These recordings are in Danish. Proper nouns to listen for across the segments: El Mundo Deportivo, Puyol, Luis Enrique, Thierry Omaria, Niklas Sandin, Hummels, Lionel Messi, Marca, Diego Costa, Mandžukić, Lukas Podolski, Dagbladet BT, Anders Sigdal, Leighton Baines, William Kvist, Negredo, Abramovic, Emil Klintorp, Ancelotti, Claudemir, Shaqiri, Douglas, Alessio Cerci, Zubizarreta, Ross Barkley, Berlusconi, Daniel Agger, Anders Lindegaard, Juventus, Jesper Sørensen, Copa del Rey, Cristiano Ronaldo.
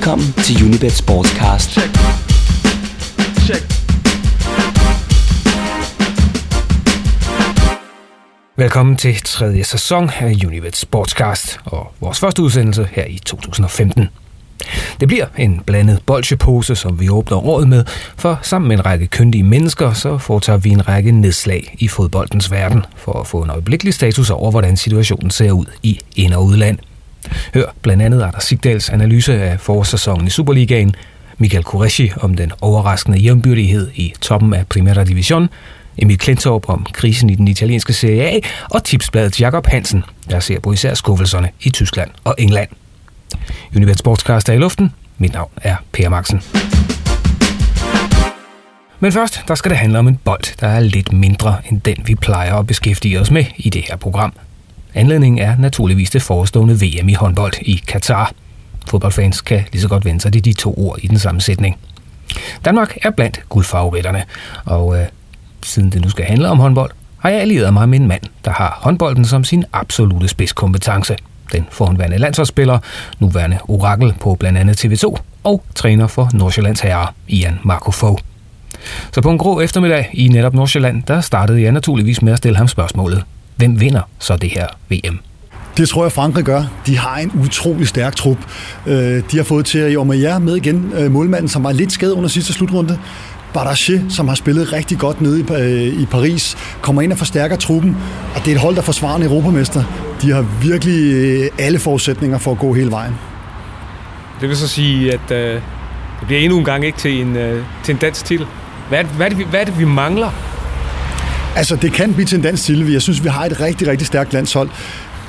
Velkommen til Unibet Sportscast. Velkommen til tredje sæson af Unibet Sportscast og vores første udsendelse her i 2015. Det bliver en blandet bolchepose, som vi åbner året med, for sammen med en række kyndige mennesker, så foretager vi en række nedslag i fodboldens verden, for at få en øjeblikkelig status over, hvordan situationen ser ud i ind- og udland. Hør blandt andet Arda Sigdals analyse af forårssæsonen i Superligaen, Michael Qureshi om den overraskende jævnbyrdighed i toppen af Primera Division, Emil Klintorp om krisen i den italienske Serie A og tipsbladet Jacob Hansen, der ser på især skuffelserne i Tyskland og England. Unibet Sportscast er i luften. Mit navn er Per Maxen. Men først, der skal det handle om en bold, der er lidt mindre end den, vi plejer at beskæftige os med i det her program. Anledningen er naturligvis det forestående VM i håndbold i Katar. Fodboldfans kan lige så godt vende sig til de to ord i den samme sætning. Danmark er blandt guldfavoritterne, og siden det nu skal handle om håndbold, har jeg allieret mig med en mand, der har håndbolden som sin absolute spidskompetence. Den forhenværende landsholdsspiller, nuværende orakel på blandt andet TV2 og træner for Nordsjællands herrer, Ian Marko Fog. Så på en grå eftermiddag i netop Nordsjælland, der startede jeg naturligvis med at stille ham spørgsmålet: hvem vinder så det her VM? Det tror jeg, Frankrig gør. De har en utrolig stærk trup. De har fået Thierry Omaria med igen, målmanden, som var lidt skadet under sidste slutrunde. Barache, som har spillet rigtig godt nede i Paris, kommer ind og forstærker truppen. Og det er et hold, der forsvarer en europamester. De har virkelig alle forudsætninger for at gå hele vejen. Det vil så sige, at det bliver endnu en gang ikke til til en dansk titel. Hvad er det, vi mangler? Altså, det kan blive til en dansk titel. Jeg synes, vi har et rigtig, rigtig stærkt landshold.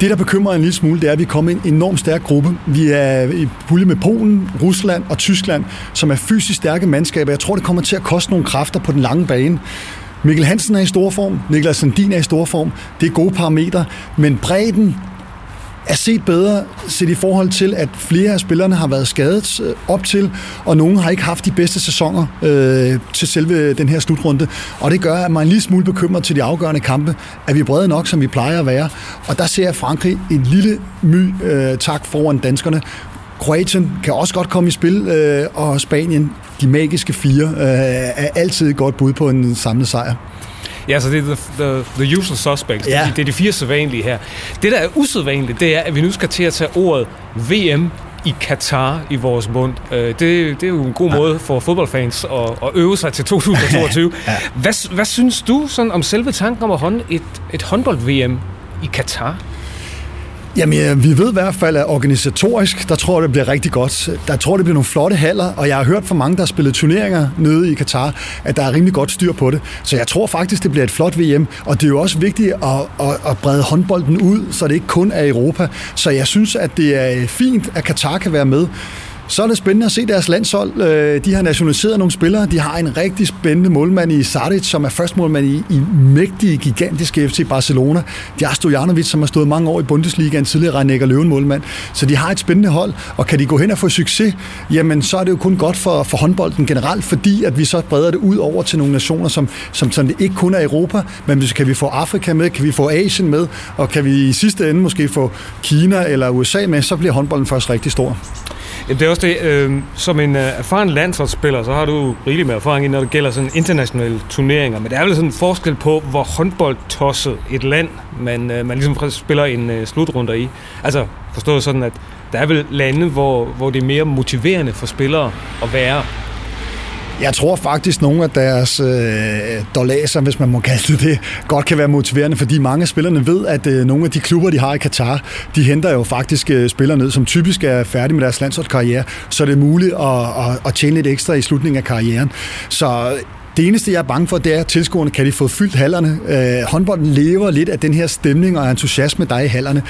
Det, der bekymrer en lille smule, det er, at vi kommer i en enormt stærk gruppe. Vi er i pulje med Polen, Rusland og Tyskland, som er fysisk stærke mandskaber. Jeg tror, det kommer til at koste nogle kræfter på den lange bane. Mikkel Hansen er i stor form, Niklas Sandin er i stor form. Det er gode parametre, men bredden er set bedre set i forhold til, at flere af spillerne har været skadet op til, og nogen har ikke haft de bedste sæsoner til selve den her slutrunde. Og det gør, at man en lille smule bekymret til de afgørende kampe, at vi er brede nok, som vi plejer at være. Og der ser Frankrig en lille tak foran danskerne. Kroatien kan også godt komme i spil, og Spanien, de magiske fire, er altid et godt bud på en samlet sejr. Ja, så det er the usual suspects. Ja. Det er de fire sædvanlige her. Det, der er usædvanligt, det er, at vi nu skal til at tage ordet VM i Katar i vores mund. Det er jo en god måde for fodboldfans at øve sig til 2022. Ja. Hvad synes du sådan om selve tanken om at holde et håndbold-VM i Katar? Jamen, vi ved i hvert fald, at organisatorisk, der tror jeg, det bliver rigtig godt. Der tror jeg, det bliver nogle flotte haller, og jeg har hørt fra mange, der har spillet turneringer nede i Katar, at der er rimelig godt styr på det. Så jeg tror faktisk, det bliver et flot VM, og det er jo også vigtigt at brede håndbolden ud, så det ikke kun er Europa. Så jeg synes, at det er fint, at Katar kan være med. Så er det spændende at se deres landshold. De har nationaliseret nogle spillere. De har en rigtig spændende målmand i Šarić, som er førstemålmand i mægtige, gigantiske FC Barcelona. De har Stojanovic, som har stået mange år i Bundesligaen, tidligere Rhein-Neckar Löwen-målmand. Så de har et spændende hold, og kan de gå hen og få succes, jamen så er det jo kun godt for håndbolden generelt, fordi at vi så breder det ud over til nogle nationer, som det ikke kun er Europa, men kan vi få Afrika med, kan vi få Asien med, og kan vi i sidste ende måske få Kina eller USA med, så bliver håndbolden først rigtig stor. Det er også det, som en erfaren landsholdsspiller, så har du rigeligt med erfaring i, når det gælder sådan internationale turneringer, men der er vel sådan en forskel på, hvor håndboldtosset et land, man ligesom spiller en slutrunder i. Altså forstået sådan, at der er vel lande, hvor det er mere motiverende for spillere at være. Jeg tror faktisk, nogle af deres dollarser, hvis man må kalde det, godt kan være motiverende, fordi mange af spillerne ved, at nogle af de klubber, de har i Katar, de henter jo faktisk spillere ned, som typisk er færdige med deres landsholdskarriere, så det er muligt at tjene lidt ekstra i slutningen af karrieren. Så det eneste, jeg er bange for, det er, at tilskuerne kan de få fyldt hallerne. Håndbolden lever lidt af den her stemning og entusiasme, der er i hallerne.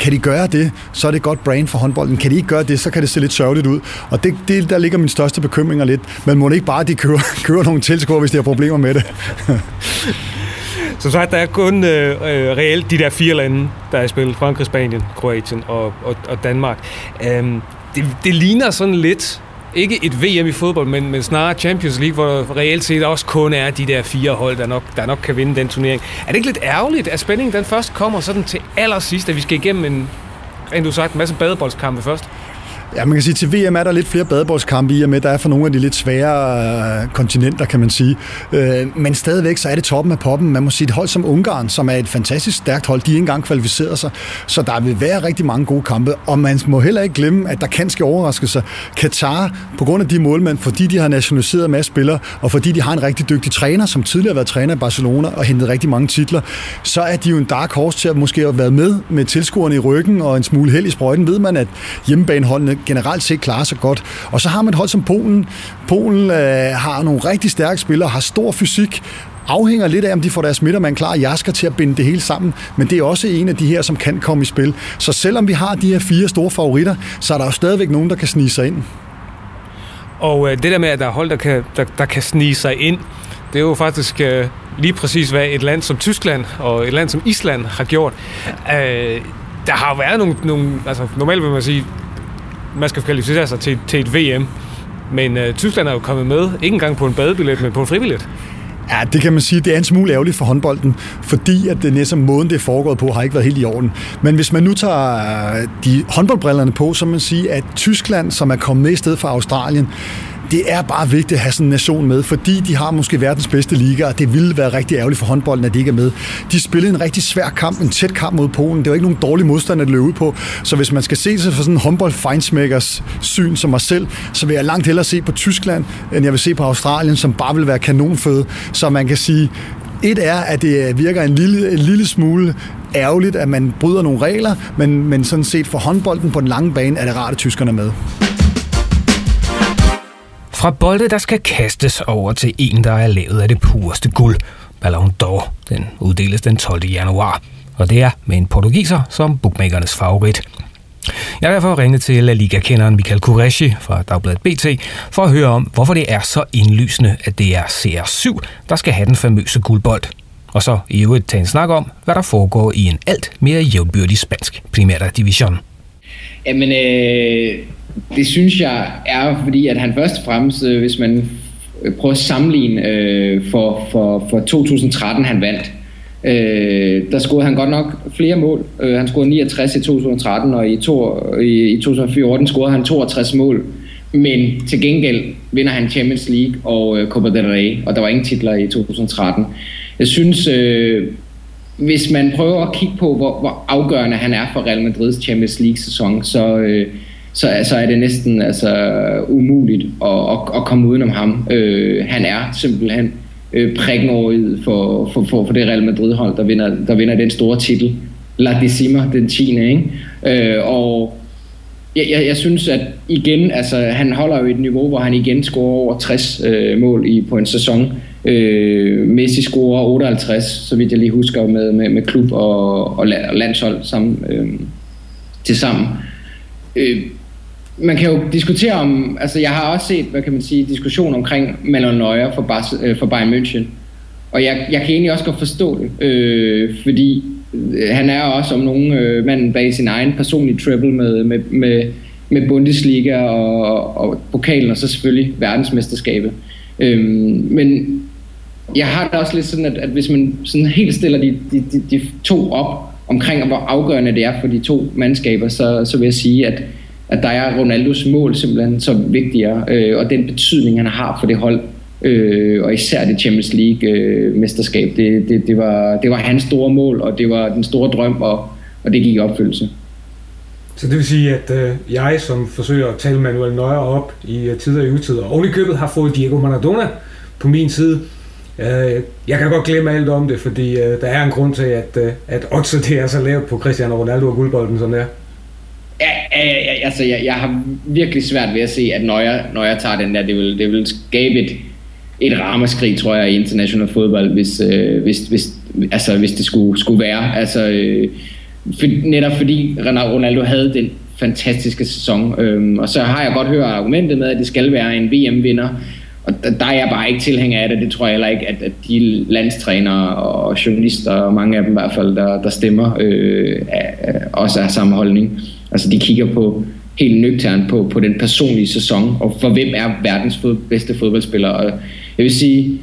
Kan de gøre det, så er det godt brand for håndbolden. Kan de ikke gøre det, så kan det se lidt sørgeligt ud. Og det der ligger min største bekymringer lidt. Man må ikke bare, at de kører nogle tilskuere, hvis de har problemer med det. Som sagt, der er kun reelt de der fire lande, der er i spil. Frankrig, Spanien, Kroatien og Danmark. Det ligner sådan lidt ikke et VM i fodbold, men snarere Champions League, hvor der reelt set også kun er de der fire hold, der nok kan vinde den turnering. Er det ikke lidt ærgerligt, at spændingen den først kommer sådan til allersidst, at vi skal igennem en masse badeboldskampe først? Ja, man kan sige, til VM er der lidt flere badebordskampe i og med, der er for nogle af de lidt svære kontinenter, kan man sige. Men stadigvæk, så er det toppen af poppen. Man må sige, et hold som Ungarn, som er et fantastisk stærkt hold, de ikke engang kvalificerer sig, så der vil være rigtig mange gode kampe, og man må heller ikke glemme, at der kan ske overraskelser. Katar, på grund af de målmænd, fordi de har nationaliseret en masse spillere, og fordi de har en rigtig dygtig træner, som tidligere har været træner i Barcelona og hentet rigtig mange titler, så er de jo en dark horse til at måske have været med tilskuerne i ryggen og en smule held i sprøjten, ved man, at hjemmebaneholdene generelt set klarer sig godt. Og så har man et hold som Polen. Polen har nogle rigtig stærke spillere, har stor fysik, afhænger lidt af, om de får deres midtermand klar, og Jasker til at binde det hele sammen, men det er også en af de her, som kan komme i spil. Så selvom vi har de her fire store favoritter, så er der jo stadigvæk nogen, der kan snige sig ind. Og det der med, at der er hold, der kan snige sig ind, det er jo faktisk lige præcis, hvad et land som Tyskland og et land som Island har gjort. Der har jo været nogle altså normalt vil man sige, man skal kvalificere sig til et VM, men Tyskland er jo kommet med, ikke engang på en badebillet, men på en fribillet. Ja, det kan man sige, det er en smule ærgerligt for håndbolden, fordi at det næsten måden, det er foregået på, har ikke været helt i orden. Men hvis man nu tager de håndboldbrillerne på, så må man sige, at Tyskland, som er kommet med i stedet for Australien, det er bare vigtigt at have sådan en nation med, fordi de har måske verdens bedste liga, og det ville være rigtig ærgerligt for håndbolden, at de ikke er med. De spillede en rigtig svær kamp, en tæt kamp mod Polen. Det var ikke nogen dårlig modstand at løbe ud på. Så hvis man skal se sig fra sådan en håndbold-feinsmækkers syn som mig selv, så vil jeg langt hellere se på Tyskland, end jeg vil se på Australien, som bare vil være kanonføde. Så man kan sige, et er, at det virker en lille smule ærgerligt, at man bryder nogle regler, men sådan set for håndbolden på den lange bane er det rart, at tyskerne er med. Fra bolde, der skal kastes over til en, der er lavet af det pureste guld, Ballon d'Or. Den uddeles den 12. januar, og det er med en portugiser som bookmakernes favorit. Jeg har derfor ringet til La Liga-kenderen Michael Qureshi fra Dagbladet BT for at høre om, hvorfor det er så indlysende, at det er CR7, der skal have den famøse guldbold. Og så i øvrigt tage en snak om, hvad der foregår i en alt mere jævnbyrdig spansk primæra division. Jamen, det synes jeg er, fordi at han først og fremmest, hvis man prøver at sammenligne for 2013, han vandt. Der scorede han godt nok flere mål. Han scorede 69 i 2013, og i 2014 scorede han 62 mål. Men til gengæld vinder han Champions League og Copa del Rey, og der var ingen titler i 2013. Jeg synes, hvis man prøver at kigge på, hvor afgørende han er for Real Madrids Champions League-sæson, så er det næsten umuligt at komme udenom ham. Han er simpelthen prikken over i for det Real Madrid-hold, der vinder den store titel. La Decima, den 10. Ikke? Og jeg synes, at igen, han holder jo et niveau, hvor han igen scorer over 60 mål på en sæson. Messi scorer 58, så vidt jeg lige husker, med klub og landshold sammen, til sammen. Man kan jo diskutere om, jeg har også set, diskussion omkring Manuel Neuer for Bayern München. Og jeg kan egentlig også godt forstå det, fordi han er også om nogen manden bag sin egen personlige triple med Bundesliga og pokalen og så selvfølgelig verdensmesterskabet. Men jeg har da også lidt sådan, at hvis man sådan helt stiller de to op omkring, hvor afgørende det er for de to mandskaber, så vil jeg sige, at der er Ronaldos mål simpelthen så vigtigere, og den betydning, han har for det hold, og især det Champions League-mesterskab, det var hans store mål, og det var den store drøm, og det gik i opfyldelse. Så det vil sige, at jeg, som forsøger at tale Manuel Neuer op i tider og utider, og i købet har fået Diego Maradona på min side. Jeg kan godt glemme alt om det, fordi der er en grund til, at oddset det er så lavt på Cristiano Ronaldo og guldbolden, som det er. Ja, jeg har virkelig svært ved at se, at når jeg tager den der, det vil skabe et ramaskrig, tror jeg, i international fodbold, hvis det skulle være. Netop fordi Ronaldo havde den fantastiske sæson. Og så har jeg godt hørt argumentet med, at det skal være en VM-vinder. Og der er jeg bare ikke tilhænger af det. Det tror jeg heller ikke, at de landstrænere og journalister, og mange af dem i hvert fald, der stemmer, også er samme holdning. De kigger på helt nøgternt på den personlige sæson, og for hvem er verdens bedste fodboldspiller. Og jeg vil sige,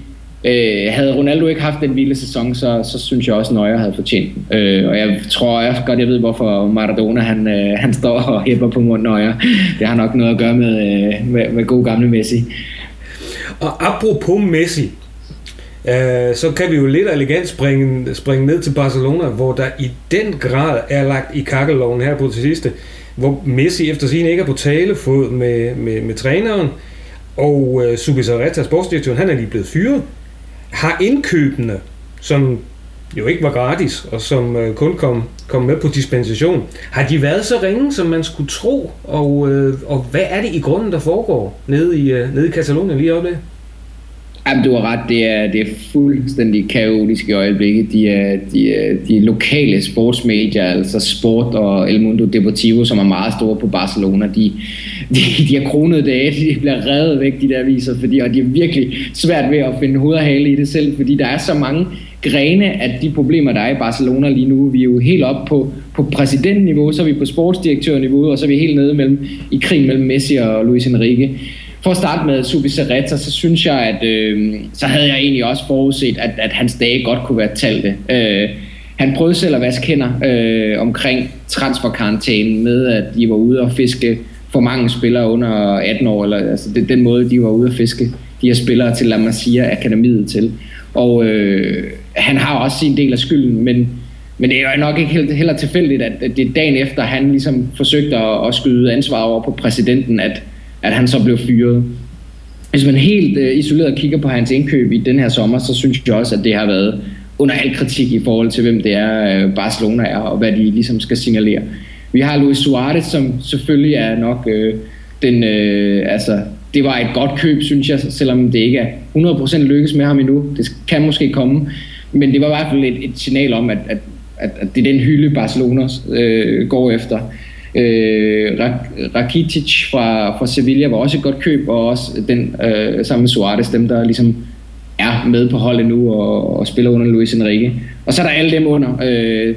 Havde Ronaldo ikke haft den vilde sæson, så synes jeg også, Neuer havde fortjent den. Og jeg tror også godt, jeg ved, hvorfor Maradona han står og hæpper på mod Neuer. Det har nok noget at gøre med god gamle Messi. Og apropos Messi, så kan vi jo lidt elegant springe ned til Barcelona, hvor der i den grad er lagt i kakkeloven her på det sidste, hvor Messi efter sin ikke er på talefod med træneren, og Zubizarreta, sportsdirektøren, han er lige blevet fyret. Har indkøbene, som jo ikke var gratis, og som kun kom med på dispensation, har de været så ringe, som man skulle tro? Og hvad er det i grunden, der foregår nede i Katalonien lige oppe? Jamen, du har ret. Det er fuldstændig kaotisk i øjeblikket. De lokale sportsmedier, altså Sport og El Mundo Deportivo, som er meget store på Barcelona, de har kronet det af. De bliver revet væk, de der aviser, og de er virkelig svært ved at finde hoved og hale i det selv, fordi der er så mange grene, at de problemer, der er i Barcelona lige nu, vi er jo helt op på præsidentniveau, så er vi på sportsdirektørniveau, og så er vi helt nede i krigen mellem Messi og Luis Enrique. For at starte med Zubizarreta, så synes jeg, at så havde jeg egentlig også forudset, at hans dage godt kunne være talte. Han prøvede selv at vaske hænder omkring transferkarantænen med, at de var ude og fiske for mange spillere under 18 år. Eller, altså, det er den måde, de var ude og fiske de her spillere til La Masia-akademiet til. Og han har også sin del af skylden, men det er nok ikke heller tilfældigt, at det er dagen efter, han ligesom forsøgte at skyde ansvar over på præsidenten, at han så blev fyret. Hvis man helt isoleret kigger på hans indkøb i den her sommer, så synes jeg også, at det har været under al kritik i forhold til, hvem det er Barcelona er, og hvad de ligesom skal signalere. Vi har Luis Suarez, som selvfølgelig er nok det var et godt køb, synes jeg, selvom det ikke er 100% lykkes med ham endnu. Det kan måske komme, men det var i hvert fald et signal om, at det er den hylde, Barcelona går efter. Rakitic fra Sevilla var også et godt køb, og også den sammen med Suarez, dem der ligesom er med på holdet nu og spiller under Luis Enrique. Og så er der alle dem under.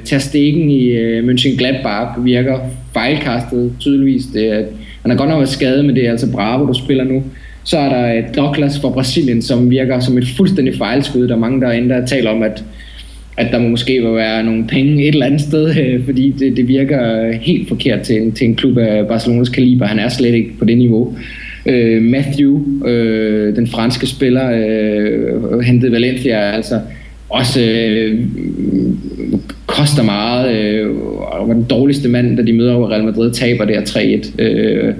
Ter Stegen i Mönchengladbach virker fejlkastet tydeligvis. Han har godt nok været skadet, men det er altså Bravo, der spiller nu. Så er der Douglas fra Brasilien, som virker som et fuldstændig fejlskud. Der er mange der taler om, at der måske vil være nogle penge et eller andet sted, fordi det virker helt forkert til en klub af Barcelonas kaliber. Han er slet ikke på det niveau. Mathieu, den franske spiller, hentet Valencia, altså også koster meget, og var den dårligste mand, da de møder over Real Madrid, taber der 3-1.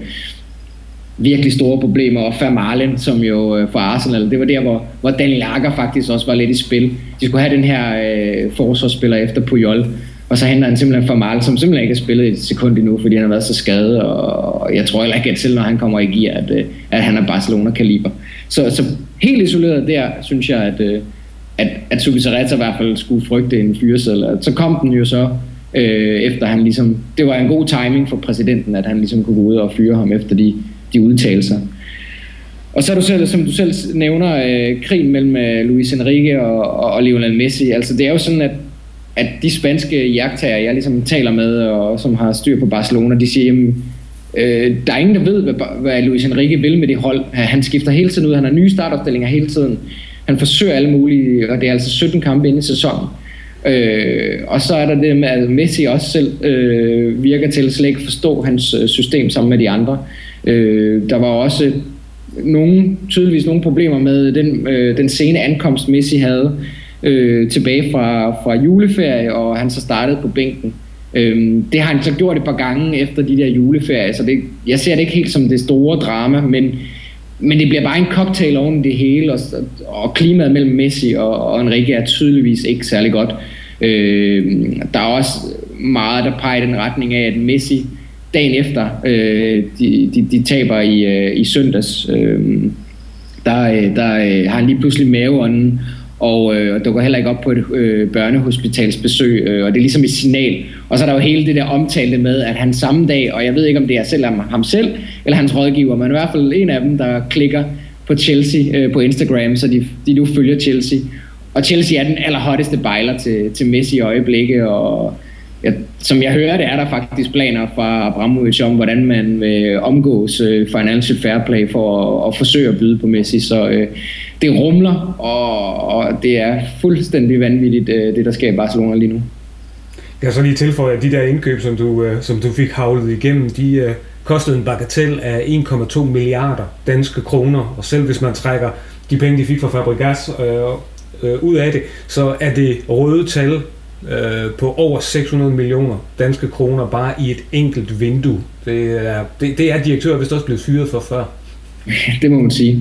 Virkelig store problemer, og Fah Marlen, som jo for Arsenal, det var der, hvor Daniel Agger faktisk også var lidt i spil. De skulle have den her forsvarsspiller efter Puyol, og så henter han simpelthen Fah Marlen, som simpelthen ikke har spillet et sekund endnu, fordi han har været så skadet, og jeg tror heller ikke, at selv når han kommer i gear, at han er Barcelona-kaliber. Så helt isoleret der, synes jeg, at Zubizarreta i hvert fald skulle frygte en fyreseddel. Så kom den jo så, efter han ligesom... Det var en god timing for præsidenten, at han ligesom kunne gå ud og fyre ham efter de udtalelser. Og så er som du selv nævner, krigen mellem Luis Enrique og Lionel Messi. Altså det er jo sådan, at de spanske jagttager, jeg ligesom taler med, og som har styr på Barcelona, de siger, jamen, der er ingen, der ved, hvad Luis Enrique vil med det hold. Han skifter hele tiden ud, han har nye startopstillinger hele tiden. Han forsøger alle mulige, og det er altså 17 kampe inde i sæsonen. Og så er der det med, at Messi også selv virker til at slet ikke forstå hans system sammen med de andre. Der var også tydeligvis nogle problemer med den sene ankomst, Messi havde tilbage fra juleferie, og han så startede på bænken. Det har han så gjort et par gange efter de der juleferier, så jeg ser det ikke helt som det store drama, men det bliver bare en cocktail oven det hele, og klimaet mellem Messi og Enrique er tydeligvis ikke særlig godt. Der er også meget, der peger i den retning af, at Messi dagen efter, de taber i søndags, der har han lige pludselig maveånden, og dukker heller ikke op på et børnehospitalsbesøg, og det er ligesom et signal. Og så er der jo hele det der omtalte med, at han samme dag, og jeg ved ikke om det er selv ham selv, eller hans rådgiver, men i hvert fald en af dem, der klikker på Chelsea på Instagram, så de nu følger Chelsea. Og Chelsea er den allerhotteste bejler til Messi i øjeblikket, og jeg Som jeg hører det, er der faktisk planer fra Abramovic om, hvordan man omgås financial fair play for at forsøge at byde på Messi. Så det rumler, og det er fuldstændig vanvittigt, det der sker i Barcelona lige nu. Jeg så lige tilføje, at de der indkøb, som du fik havlet igennem, de kostede en bagatel af 1,2 milliarder danske kroner. Og selv hvis man trækker de penge, de fik fra Fabregas ud af det, så er det røde tal på over 600 millioner danske kroner bare i et enkelt vindue. Det er direktører vist også blevet fyret for før. Det må man sige.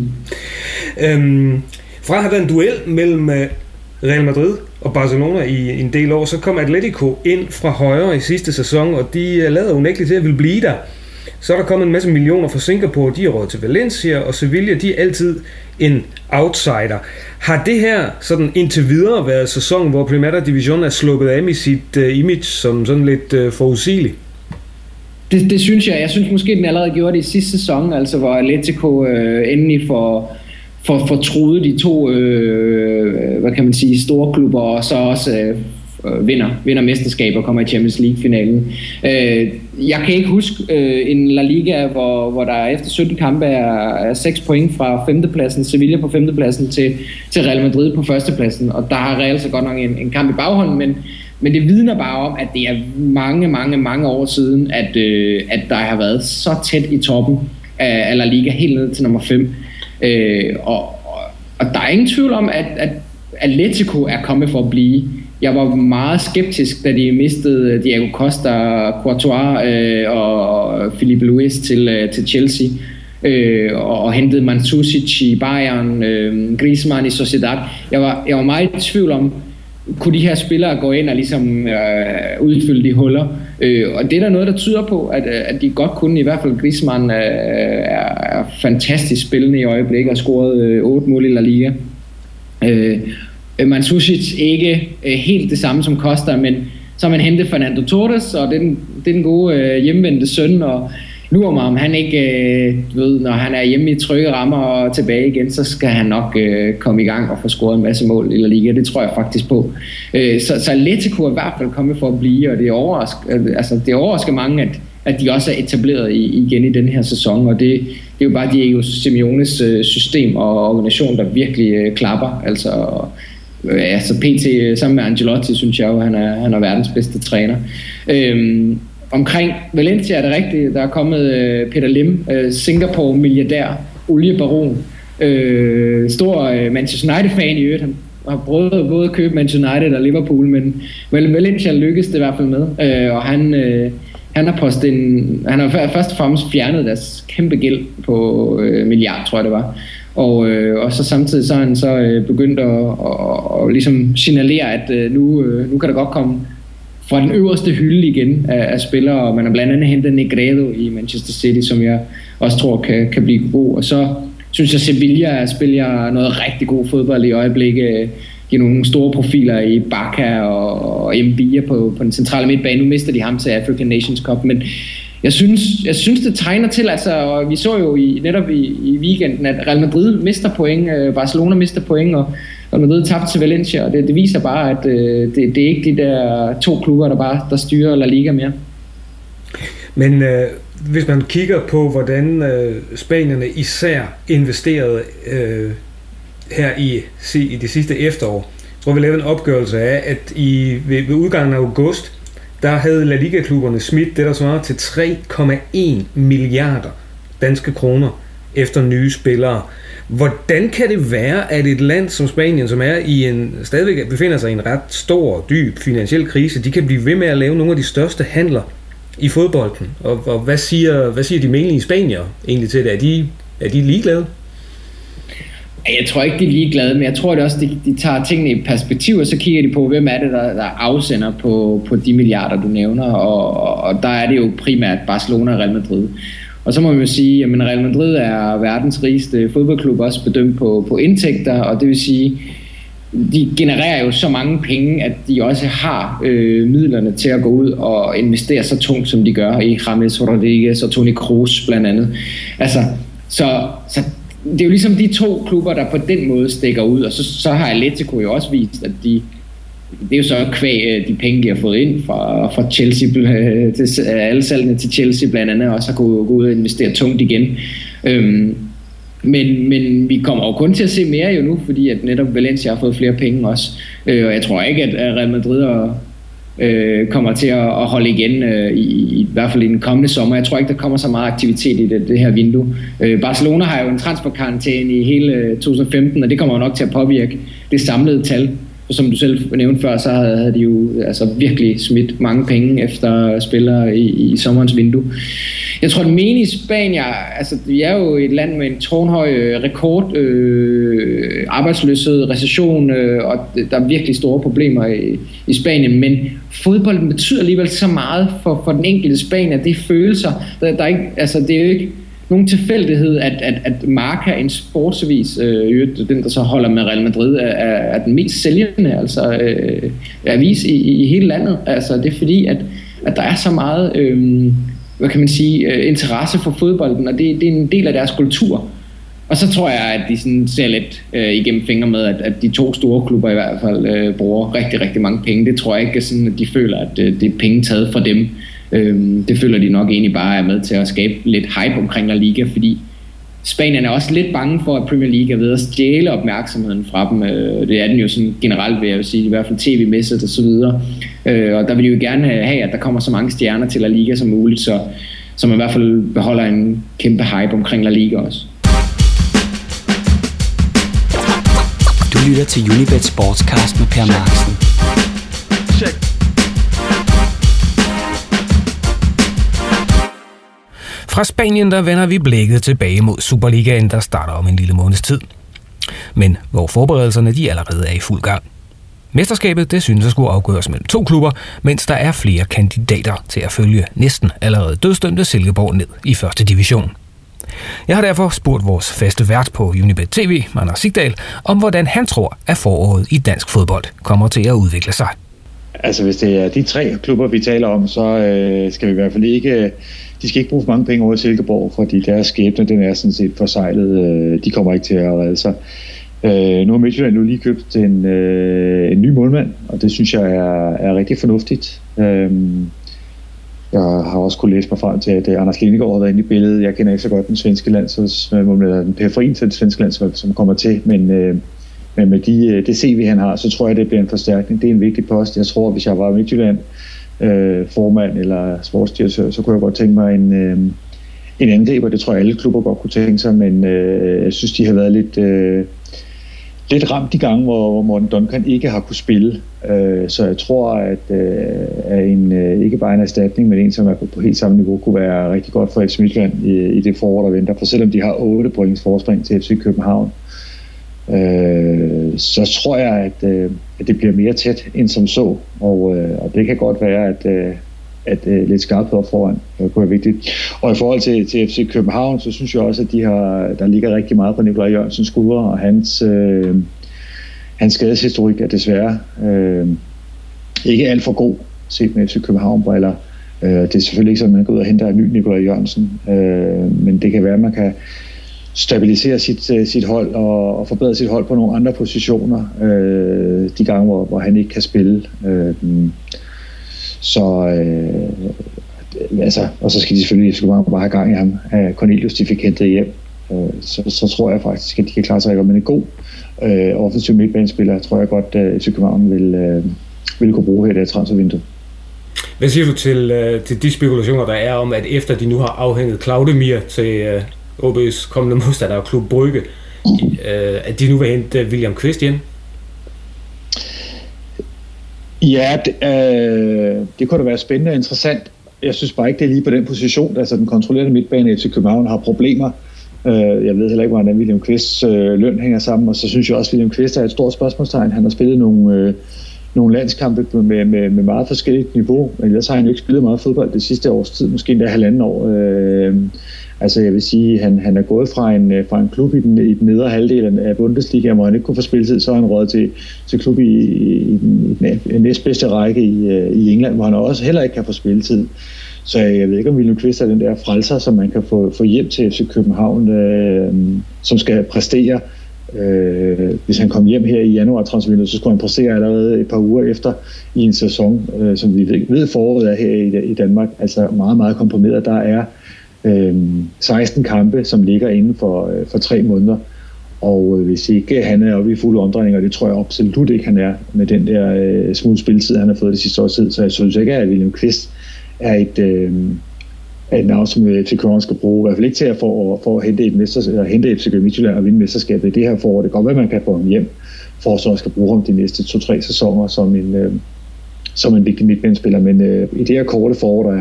Fra at have en duel mellem Real Madrid og Barcelona i en del år, så kom Atletico ind fra højre i sidste sæson, og de lader unægteligt til at ville blive der. Så er der kommet en masse millioner fra Singapore, de er råd til Valencia, og Sevilla, de er altid en outsider. Har det her sådan indtil videre været sæson, hvor Primera Division er sluppet af med sit image som sådan lidt forudsigeligt? Det synes jeg. Jeg synes måske, den allerede gjorde det i sidste sæson, altså hvor Atletico endelig får truet de to hvad kan man sige, store klubber, og så også vinder mesterskab og kommer i Champions League-finalen. Jeg kan ikke huske en La Liga, hvor der efter 17 kampe er 6 point fra femtepladsen, Sevilla på femtepladsen til Real Madrid på førstepladsen. Og der har Real så godt nok en kamp i baghånden, men det vidner bare om, at det er mange, mange, mange år siden, at der har været så tæt i toppen af La Liga, helt ned til nummer 5. Og der er ingen tvivl om, at Atletico er kommet for at blive. Jeg var meget skeptisk, da de mistede Diego Costa, Courtois og Filipe Luis til Chelsea. Og hentede Mandžukić i Bayern, Griezmann i Sociedad. Jeg var meget i tvivl om, kunne de her spillere gå ind og ligesom udfylde de huller. Og det er der noget, der tyder på, at de godt kunne. I hvert fald Griezmann er fantastisk spillende i øjeblikket og scoret 8 mål i La Liga. Mandžukić ikke helt det samme som Costa, men så har man hentet Fernando Torres, og det er den gode hjemvendte søn, og lurer mig, om han ikke, når han er hjemme i trygge rammer og tilbage igen, så skal han nok komme i gang og få scoret en masse mål i La Liga. Det tror jeg faktisk på. Så Atletico er i hvert fald kommet for at blive, og det overrasker mange, at de også er etableret igen i den her sæson, og det er jo bare Diego Simeones system og organisation, der virkelig klapper, altså PT sammen med Ancelotti, synes jeg jo, han er verdens bedste træner. Omkring Valencia er det rigtigt, der er kommet Peter Lim, Singapore-milliardær, oliebaron, stor Manchester United-fan i øvrigt. Han har både at købe Manchester United og Liverpool, men Valencia lykkedes det i hvert fald med, og han har først og fremmest fjernet deres kæmpe gæld på milliard, tror jeg det var. Og så samtidig så er han så begyndt at ligesom signalere, at nu kan der godt komme fra den øverste hylde igen af spillere, og man har blandt andet hentet Negredo i Manchester City, som jeg også tror kan blive god. Og så synes jeg, Sevilla spiller noget rigtig god fodbold i øjeblikket. Giver nogle store profiler i Barache og Mbia på den centrale midtbane. Nu mister de ham til African Nations Cup, men jeg synes det tegner til, altså vi så jo netop i weekenden, at Real Madrid mister point, Barcelona mister point, og Real Madrid tabte til Valencia, og det viser bare, at det er ikke de der to klubber, der styrer La Liga mere. Men hvis man kigger på, hvordan spanierne især investerede her i det sidste efterår, jeg tror vi lavede en opgørelse af, at ved udgangen af august, der havde La Liga-klubberne smidt det, der svarer til 3,1 milliarder danske kroner efter nye spillere. Hvordan kan det være, at et land som Spanien, som er stadigvæk befinder sig i en ret stor og dyb finansiel krise, de kan blive ved med at lave nogle af de største handler i fodbolden? Og hvad siger de menige spaniere egentlig til det? Er de ligeglade? Jeg tror ikke, de er ligeglade, men jeg tror det også, de tager tingene i perspektiv, og så kigger de på, hvem er det, der afsender på de milliarder, du nævner, og der er det jo primært Barcelona og Real Madrid. Og så må man jo sige, at Real Madrid er verdens rigeste fodboldklub, også bedømt på indtægter, og det vil sige, de genererer jo så mange penge, at de også har midlerne til at gå ud og investere så tungt, som de gør, i James Rodriguez og Toni Kroos blandt andet. Altså, så det er jo ligesom de to klubber, der på den måde stikker ud, og så har Atletico jo også vist, at de Det er jo så kvæg de penge, de har fået ind fra Chelsea, til alle salgene til Chelsea blandt andet, også har kunne gå ud og investere tungt igen. Men vi kommer jo kun til at se mere jo nu, fordi at netop Valencia har fået flere penge også. Og jeg tror ikke, at Real Madrid kommer til at holde igen, i hvert fald i den kommende sommer. Jeg tror ikke, der kommer så meget aktivitet i det her vindue. Barcelona har jo en transferkarantæne i hele 2015, og det kommer jo nok til at påvirke det samlede tal. Og som du selv nævnte før, så havde de jo altså virkelig smidt mange penge efter spillere i sommerens vindue. Jeg tror, at mene i Spanien, altså vi er jo et land med en tårnhøj rekord, arbejdsløshed, recession, og der er virkelig store problemer i Spanien, men fodbolden betyder alligevel så meget for den enkelte spanier. Det er følelser. Der er ikke, altså, det er jo ikke nogen tilfældighed, at Marca, en sportsavis, den der så holder med Real Madrid, er den mest sælgende altså, avis i hele landet. Altså, det er fordi, at der er så meget hvad kan man sige, interesse for fodbolden, og det er en del af deres kultur. Og så tror jeg, at de sådan ser lidt igennem fingre med, at de to store klubber i hvert fald bruger rigtig, rigtig mange penge. Det tror jeg ikke, sådan, at de føler, at det er penge taget fra dem. Det føler de nok egentlig bare er med til at skabe lidt hype omkring La Liga, fordi Spanien er også lidt bange for, at Premier League er ved at stjæle opmærksomheden fra dem. Det er den jo sådan generelt, vil jeg sige, i hvert fald tv-mæssigt og så videre. Og der vil de jo gerne have, at der kommer så mange stjerner til La Liga som muligt, så man i hvert fald beholder en kæmpe hype omkring La Liga også. Du lytter til Unibet Sportscast med Per Maxen. Check. Fra Spanien der vender vi blikket tilbage mod Superligaen, der starter om en lille måneds tid. Men hvor forberedelserne de allerede er i fuld gang. Mesterskabet det synes at skulle afgøres mellem to klubber, mens der er flere kandidater til at følge næsten allerede dødsdømte Silkeborg ned i første division. Jeg har derfor spurgt vores faste vært på Unibet TV, Anders Sigdal, om hvordan han tror, at foråret i dansk fodbold kommer til at udvikle sig. Altså hvis det er de tre klubber, vi taler om, så skal vi i hvert fald ikke... De skal ikke bruge for mange penge over i Silkeborg, fordi deres skæbne, den er sådan set forsejlet. De kommer ikke til at redde sig. Nu har Midtjylland lige købt en ny målmand, og det synes jeg er rigtig fornuftigt. Jeg har også kunnet læse mig frem til, at Anders Lindegaard har været inde i billedet. Jeg kender ikke så godt den svenske landsholdsmålmand, den periferien til den svenske landshold, som kommer til, men med det CV, han har, så tror jeg, det bliver en forstærkning. Det er en vigtig post. Jeg tror, hvis jeg var i Midtjylland, formand eller sportsdirektør, så kunne jeg godt tænke mig en angriber. Det tror jeg, alle klubber godt kunne tænke sig, men jeg synes, de har været lidt ramt de gange, hvor Morten Duncan ikke har kunne spille. Så jeg tror, at ikke bare en erstatning, men en, som er på helt samme niveau, kunne være rigtig godt for FC Midtjylland i det forår, der venter. For selvom de har 8 points forspring til FC København, så tror jeg, at det bliver mere tæt end som så, og det kan godt være, at lidt skarpt op foran kunne være vigtigt. Og i forhold til FC København, så synes jeg også, at der ligger rigtig meget på Nikolaj Jørgensens skuldre, og hans skadeshistorik er desværre ikke alt for god set med FC København-briller. Det er selvfølgelig ikke sådan, at man går ud og henter en ny Nikolaj Jørgensen, men det kan være, at man kan stabilisere sit hold og forbedre sit hold på nogle andre positioner de gange, hvor han ikke kan spille. Og så skal de selvfølgelig bare have gang i ham. Cornelius, de fik hentet hjem. Så tror jeg faktisk, at de kan klare sig rigtig godt. Men en god offensiv midtbanespiller, tror jeg godt, at FC København vil kunne bruge her i det her transfervindue. Hvad siger du til de spekulationer, der er om, at efter de nu har afhænget Claudemir til OB's kommende modstander og Klub Brygge, at de nu vil hente William Kvist hjem? Ja, det kunne da være spændende og interessant. Jeg synes bare ikke, det er lige på den position. Altså, den kontrollerende midtbane FC København har problemer. Jeg ved heller ikke, hvordan William Kvists løn hænger sammen, og så synes jeg også, at William Kvist er et stort spørgsmålstegn. Han har spillet nogle landskampe med meget forskelligt niveau, men ellers har han jo ikke spillet meget fodbold det sidste års tid, måske endda halvanden år. Altså jeg vil sige, at han er gået fra en klub i den nedre halvdel af Bundesliga, hvor han ikke kunne få spilletid, så har han røget til klub i den næstbedste række i England, hvor han også heller ikke kan få spilletid. Så jeg ved ikke, om William Kvist er den der frelser, som man kan få hjem til FC København, som skal præstere Hvis han kom hjem her i januar-transfervinduet, så skulle han præstere allerede et par uger efter i en sæson, som vi ved foråret er her i Danmark, altså meget, meget komprimeret. Der er 16 kampe, som ligger inden for 3 måneder, og hvis ikke han er oppe i fulde omdrejninger, og det tror jeg absolut ikke, han er med den der smule spilletid, han har fået det sidste års tid, så jeg synes ikke, at William Kvist er et navn, som FC København skal bruge, i hvert fald ikke til at for at hente FC Midtjylland og vinde mesterskabet i det her forår. Det kan godt være, at man kan få ham hjem, for så skal bruge ham de næste 2-3 sæsoner som en vigtig midtbanespiller. Men i det her korte forår,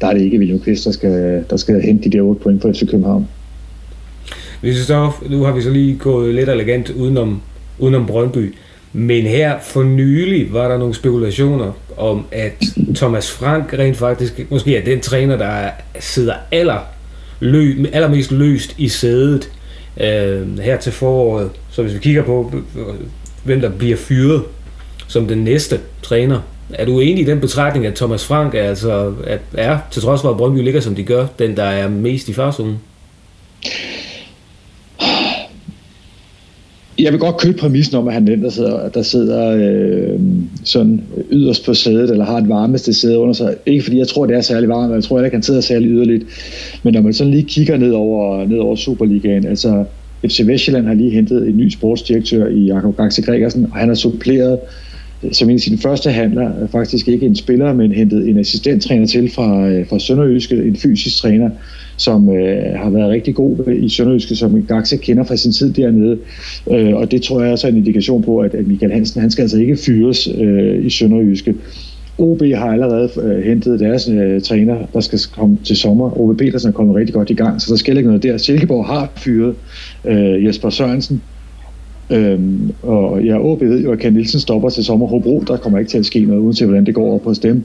der er det ikke William Kvist, der skal hente de der 8 point for FC København. Nu har vi så lige gået lidt elegant udenom Brøndby, men her for nylig var der nogle spekulationer om, at Thomas Frank rent faktisk måske er den træner, der sidder allermest løst i sædet her til foråret. Så hvis vi kigger på, hvem der bliver fyret som den næste træner, er du enig i den betragtning, at Thomas Frank er til trods for, at Brøndby ligger som de gør, den der er mest i farezonen? Jeg vil godt købe præmissen om, at han der sidder sådan yderst på sædet, eller har et varmeste sæde under sig. Ikke fordi jeg tror, det er særlig varmt, og jeg tror ikke, han sidder særlig yderligt. Men når man sådan lige kigger ned over Superligaen, altså FC Vestjylland har lige hentet en ny sportsdirektør i Jacob Hansen Gregersen, og han har suppleret som en af sine første handler, faktisk ikke en spiller, men hentet en assistenttræner til fra Sønderjyske, en fysisk træner, som har været rigtig god i Sønderjyske, som Gaxe kender fra sin tid dernede. Og det tror jeg også er en indikation på, at Mikkel Hansen, han skal altså ikke fyres i Sønderjyske. OB har allerede hentet deres træner, der skal komme til sommer. Ove Petersen er kommet rigtig godt i gang, så der skal ikke noget der. Silkeborg har fyret Jesper Sørensen. Og jeg OB ved jo, at Ken Nielsen stopper til sommer. Hobro, der kommer ikke til at ske noget, uanset hvordan det går op hos dem.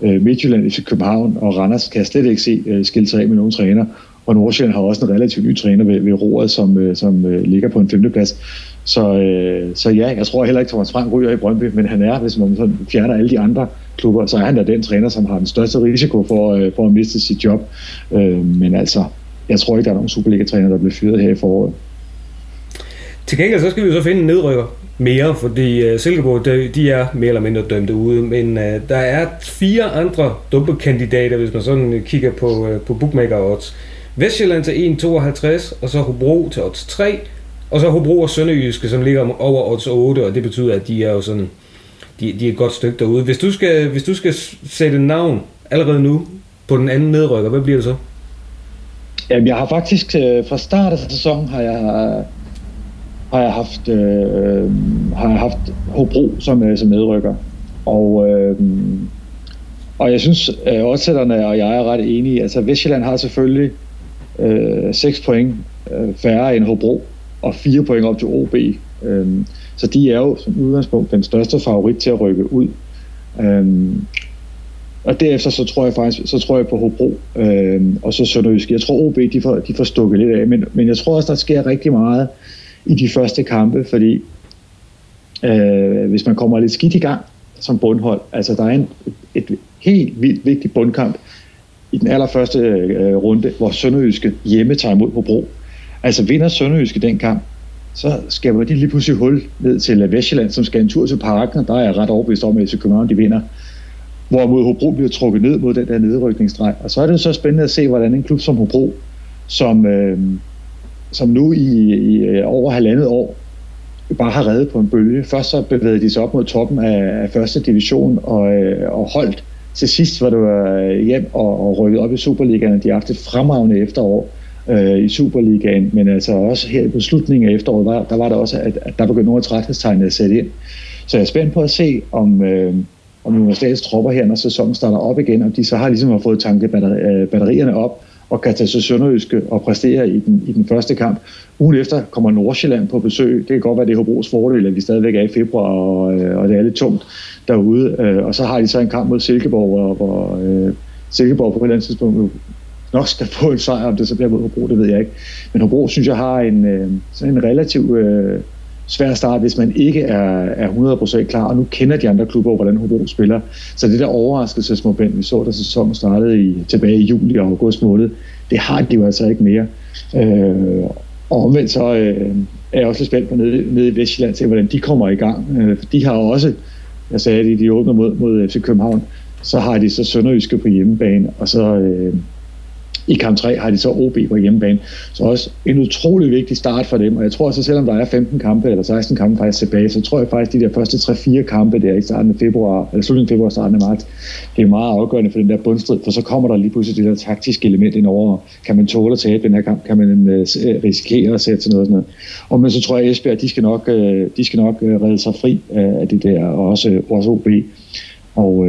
Midtjylland, FC København og Randers kan jeg slet ikke se skille sig af med nogen træner. Og Nordsjælland har også en relativt ny træner ved roret, som ligger på en 5. plads. Så ja, jeg tror heller ikke, Thomas Frank ryger i Brøndby, men han er, hvis man sådan fjerner alle de andre klubber, så er han da den træner, som har den største risiko for at miste sit job. Men altså, jeg tror ikke, der er nogen Superliga-træner, der bliver fyret her i foråret. Til gengæld så skal vi jo så finde en nedrykker mere, fordi Silkeborg de er mere eller mindre dømt ude, men der er 4 andre dumpekandidater, hvis man sådan kigger på bookmaker-odds. Vestjylland til 1,52, og så Hobro til odds 3, og så Hobro og Sønderjyske, som ligger over odds 8, og det betyder, at de er jo sådan, de er et godt stykke derude. Hvis du skal sætte navn allerede nu på den anden nedrykker, hvad bliver det så? Jamen, jeg har faktisk fra start af sæsonen har jeg haft Hobro som medrykker. Og jeg synes, oddsætterne og jeg er ret enige. Altså, Vestjylland har selvfølgelig 6 point færre end Hobro, og 4 point op til OB. Så de er jo som udgangspunkt den største favorit til at rykke ud. Og derefter så tror jeg på Hobro og så Sønderjysk. Jeg tror, OB de får stukket lidt af, men jeg tror også, der sker rigtig meget i de første kampe, fordi hvis man kommer lidt skidt i gang som bundhold, altså der er et helt vildt vigtig bundkamp i den allerførste runde, hvor Sønderjyske hjemme tager imod Hobro. Altså vinder Sønderjyske den kamp, så skaber de lige pludselig hul ned til Vestjylland, som skal en tur til Parken, og der er jeg ret overbevist om, at FC København de vinder. Hvorimod Hobro bliver trukket ned mod den der nedrykningsstreg. Og så er det så spændende at se, hvordan en klub som Hobro, som nu i over 1,5 år bare har reddet på en bølge. Først så bevægede de sig op mod toppen af første division og holdt til sidst, hvor det var hjem og rykket op i Superligaen. De har haft et fremragende efterår i Superligaen, men altså også her i slutningen af efteråret, der var der også, at der begyndte nogle af træthedstegnet at sætte ind. Så jeg er spændt på at se, om universitetets tropper her, når sæsonen starter op igen, om de så har ligesom fået tanket batterierne op, og kan tage sig Sønderjyske og præstere i den første kamp. Ugen efter kommer Nordsjælland på besøg. Det kan godt være, det er Hobros fordel, at vi stadigvæk er i februar, og det er lidt tungt derude. Og så har de så en kamp mod Silkeborg, hvor Silkeborg på et eller andet tidspunkt nok skal få en sejr, om det så bliver mod Hobro, det ved jeg ikke. Men Hobro, synes jeg, har sådan en relativt svær start, hvis man ikke er 100% klar, og nu kender de andre klubber, hvordan Hobro spiller. Så det der overraskelsesmoment, vi så, da sæsonen startede tilbage i juli og august måned, det har de jo altså ikke mere. Og omvendt så er jeg også lidt spændt på nede i Vestjylland til, hvordan de kommer i gang. For de har også, jeg sagde det, de åbner mod FC København, så har de så Sønderjyske på hjemmebane, og så i kamp 3 har de så OB på hjemmebane. Så også en utrolig vigtig start for dem, og jeg tror så selvom der er 15 kampe eller 16 kampe faktisk tilbage, så tror jeg faktisk de der første 3-4 kampe der i starten af februar, eller slutningen af februar, starten af marts, det er meget afgørende for den der bundstrid, for så kommer der lige pludselig det der taktiske element ind over, kan man tåle at tabe den her kamp, kan man risikere at sætte til noget og sådan noget. Og men så tror jeg Esbjerg, de skal nok redde sig fri af det der, og også OB. Og,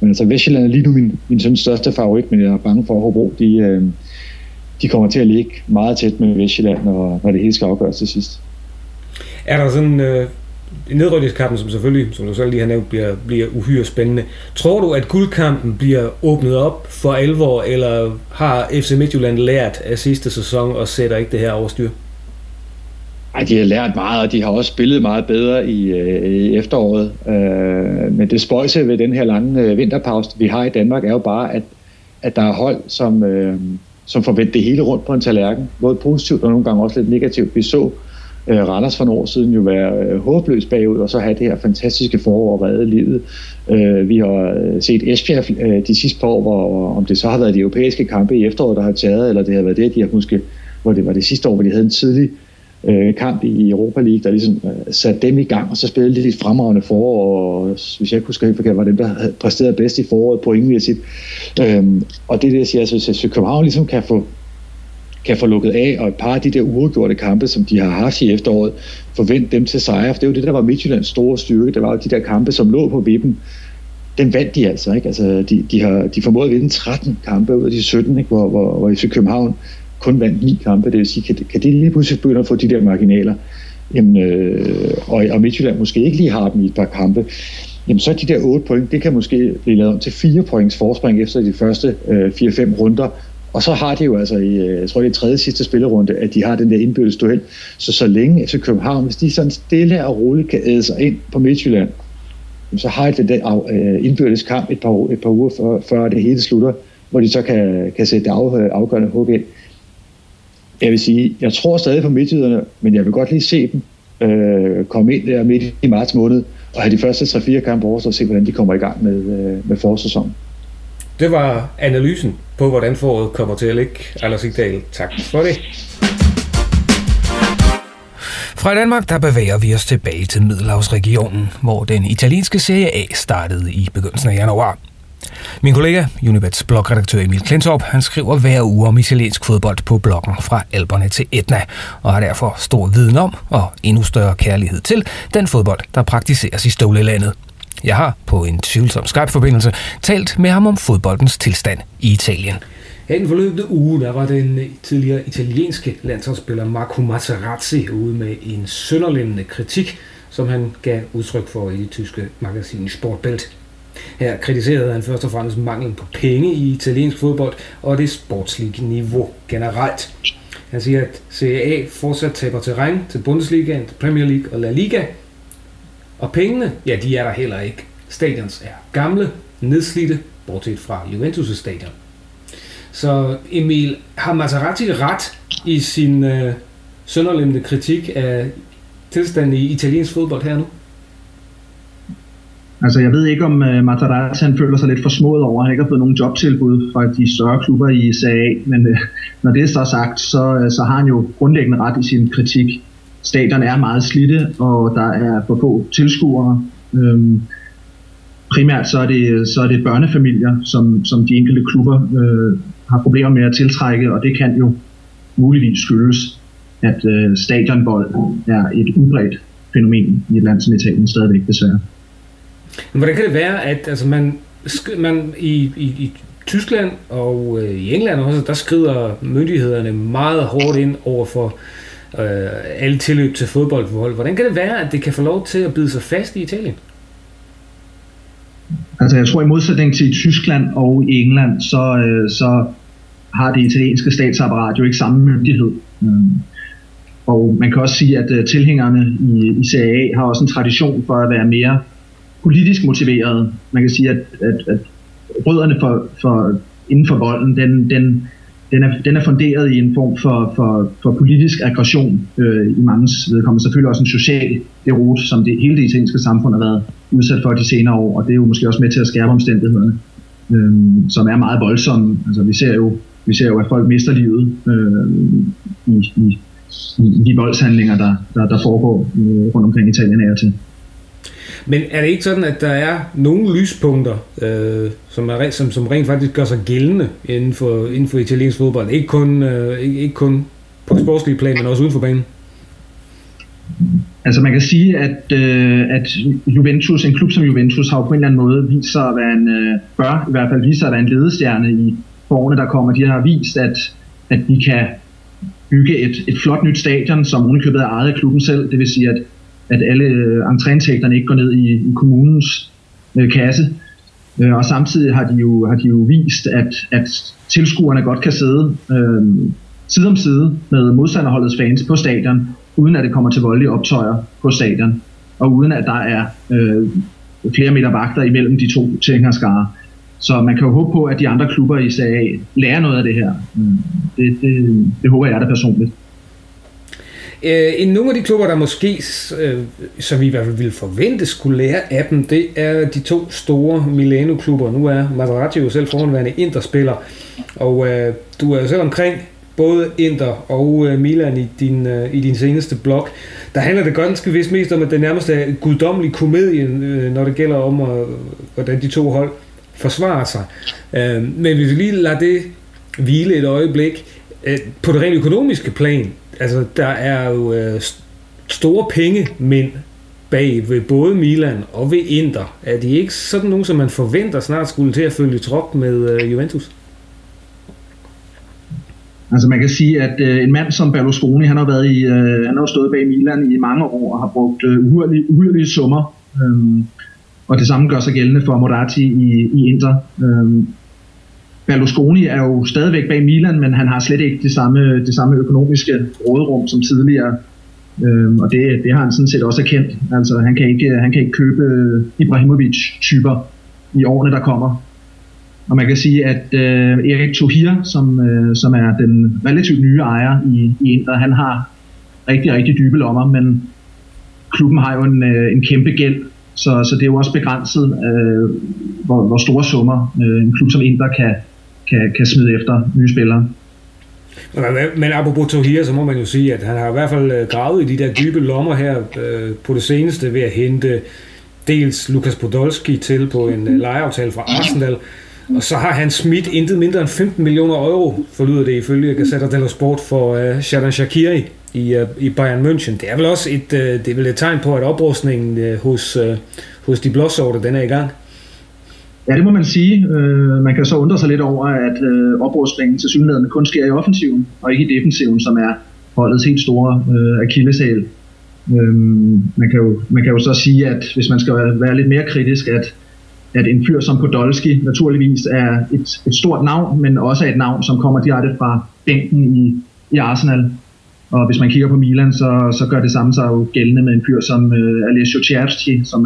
men altså Vestjylland er lige nu min sådan største favorit, men jeg er bange for, at Hobro de kommer til at ligge meget tæt med Vestjylland, når det hele skal afgøres til sidst. Er der sådan nedrykningskampen, som selvfølgelig, som du selv lige har nævnt, bliver uhyre spændende. Tror du, at guldkampen bliver åbnet op for alvor, eller har FC Midtjylland lært af sidste sæson og sætter ikke det her overstyr? Ej, de har lært meget, og de har også spillet meget bedre i efteråret. Men det spøjse ved den her lange vinterpause, vi har i Danmark, er jo bare, at der er hold, som får vendt det hele rundt på en tallerken. Både positivt og nogle gange også lidt negativt. Vi så Randers for nogle år siden jo være håbløs bagud, og så have det her fantastiske forår og redde livet. Vi har set Esbjerg de sidste par år, hvor, om det så har været de europæiske kampe i efteråret, der har taget, eller det har været det, de har måske, hvor det var det sidste år, hvor de havde en tidlig kamp i Europa League, der ligesom satte dem i gang, og så spillede de lidt fremragende forår, og hvis jeg ikke husker helt forkert, var dem, der havde præsteret bedst i foråret pointmæssigt. Og det er det, jeg siger, altså, at København ligesom kan få lukket af, og et par af de der uafgjorte kampe, som de har haft i efteråret, forvent dem til sejre, for det var det, der var Midtjyllands store styrke, der var jo de der kampe, som lå på vippen, den vandt de altså, ikke? Altså, de formåede at vinde 13 kampe ud af de 17, ikke? Hvor FC København kun vandt 9 kampe, det vil sige, kan de lige pludselig begynde at få de der marginaler, jamen, og Midtjylland måske ikke lige har dem i et par kampe, jamen så de der 8 point, det kan måske blive lavet om til 4 points forspring efter de første 4-5 runder, og så har de jo altså i, jeg tror det er tredje sidste spillerunde, at de har den der indbyrdes duel, så længe FC København, hvis de sådan stille og roligt kan æde sig ind på Midtjylland, så har de den der indbyrdes kamp et par uger før det hele slutter, hvor de så kan sætte det afgørende hug ind. Jeg vil sige, jeg tror stadig på midtjyderne, men jeg vil godt lige se dem komme ind der midt i marts måned og have de første 3-4 kampe over, så se, hvordan de kommer i gang med forårssæsonen. Det var analysen på, hvordan foråret kommer til at ligge. Anders Sigdal, tak for det. Fra Danmark, der bevæger vi os tilbage til Middelhavsregionen, hvor den italienske Serie A startede i begyndelsen af januar. Min kollega, Unibets blogredaktør Emil Klintorp, han skriver hver uge om italiensk fodbold på bloggen Fra Alperne til Etna, og har derfor stor viden om, og endnu større kærlighed til, den fodbold, der praktiseres i stålelandet. Jeg har på en tvivlsom Skype-forbindelse talt med ham om fodboldens tilstand i Italien. I den forløbende uge, der var den tidligere italienske landsholdsspiller Marco Materazzi ude med en sønderlændende kritik, som han gav udtryk for i det tyske magasin Sportbild. Her kritiserede han først og fremmest manglen på penge i italiensk fodbold og det sportslige niveau generelt. Han siger, at Serie A fortsat taber terræn til Bundesligaen, til Premier League og La Liga. Og pengene, ja, de er der heller ikke. Stadions er gamle, nedslidte, bortset fra Juventus' stadion. Så Emil, har Materazzi ret i sin sønderlemmende kritik af tilstanden i italiensk fodbold her nu? Altså, jeg ved ikke, om Materazzi han føler sig lidt forsmået over, at han ikke har fået nogen jobtilbud fra de større klubber i Serie A, men når det er så sagt, så har han jo grundlæggende ret i sin kritik. Stadion er meget slidte, og der er for få tilskuere. Primært så er det børnefamilier, som de enkelte klubber har problemer med at tiltrække, og det kan jo muligvis skyldes, at stadionvold er et udbredt fænomen i et land som Italien stadigvæk desværre. Men hvordan kan det være, at altså, man i Tyskland og i England også, der skrider myndighederne meget hårdt ind over for alle tilløb til fodboldvold. Hvordan kan det være, at det kan få lov til at bide sig fast i Italien? Altså jeg tror i modsætning til Tyskland og i England, så har det italienske statsapparat jo ikke samme myndighed. Og man kan også sige, at tilhængerne i Serie A har også en tradition for at være mere politisk motiveret. Man kan sige, at rødderne inden for volden, den den er funderet i en form for politisk aggression i manges vedkommende. Selvfølgelig også en social derot, som det hele det italienske samfund har været udsat for de senere år, og det er jo måske også med til at skærpe omstændighederne, som er meget voldsomme. Altså, vi ser jo, at folk mister livet i de voldshandlinger, der foregår rundt omkring Italien af og til. Men er det ikke sådan, at der er nogle lyspunkter, som rent faktisk gør sig gældende inden for italiensk fodbold? Ikke kun på sportslige plan, men også uden for banen? Altså man kan sige, at Juventus, en klub som Juventus, har jo på en eller anden måde vist sig at være en ledestjerne i årene, der kommer. De har vist, at de kan bygge et flot nyt stadion, som ovenikøbet er ejet af klubben selv. Det vil sige, at alle entréindtægterne ikke går ned i kommunens kasse. Og samtidig har de jo vist, at tilskuerne godt kan sidde side om side med modstanderholdets fans på stadion, uden at det kommer til voldelige optøjer på stadion, og uden at der er flere meter vagter imellem de to tilhængerskare. Så man kan jo håbe på, at de andre klubber i Serie A lærer noget af det her. Det håber jeg da personligt. Nogle af de klubber, der måske, som vi i hvert fald ville forvente, skulle lære af dem, det er de to store Milano-klubber. Nu er Materazzi jo selv forhåndværende Inter-spiller, og du er jo selv omkring både Inter og Milan i din seneste blog. Der handler det ganske vist mest om, at det nærmest er guddommelig komedie, når det gælder om, hvordan de to hold forsvarer sig. Men hvis vi lige lader det hvile et øjeblik, på det rent økonomiske plan, altså der er jo store pengemænd bag ved både Milan og ved Inter. Er de ikke sådan nogen, som man forventer snart skulle til at følge trop med Juventus? Altså man kan sige, at en mand som Berlusconi, han har stået bag Milan i mange år og har brugt uhyrlige summer. Og det samme gør sig gældende for Moratti i Inter. Berlusconi er jo stadigvæk bag Milan, men han har slet ikke det samme økonomiske råderum som tidligere. Og det har han sådan set også erkendt. Altså han kan ikke købe Ibrahimovic-typer i årene, der kommer. Og man kan sige, at Erick Thohir, som er den relativt nye ejer i Inter, han har rigtig, rigtig dybe lommer, men klubben har jo en kæmpe gæld. Så det er jo også begrænset, hvor store summer en klub som Inter kan smide efter nye spillere. Men apropos Thohir, så må man jo sige, at han har i hvert fald gravet i de der dybe lommer her på det seneste ved at hente dels Lukas Podolski til på en lejeaftale fra Arsenal, og så har han smidt intet mindre end 15 millioner euro, forlyder det ifølge Gazzetta dello Sport, for Xherdan Shaqiri i Bayern München. Det er vel også et tegn på, at oprustningen hos de blåsorte, den er i gang. Ja, det må man sige. Man kan så undre sig lidt over, at oprustningen til synligheden kun sker i offensiven, og ikke i defensiven, som er holdets helt store akilleshæl. Man kan jo så sige, at hvis man skal være lidt mere kritisk, at en fyr som Podolski naturligvis er et stort navn, men også et navn, som kommer direkte fra bænken i Arsenal. Og hvis man kigger på Milan, så gør det samme sig jo gældende med en fyr som Alessio Cerci, som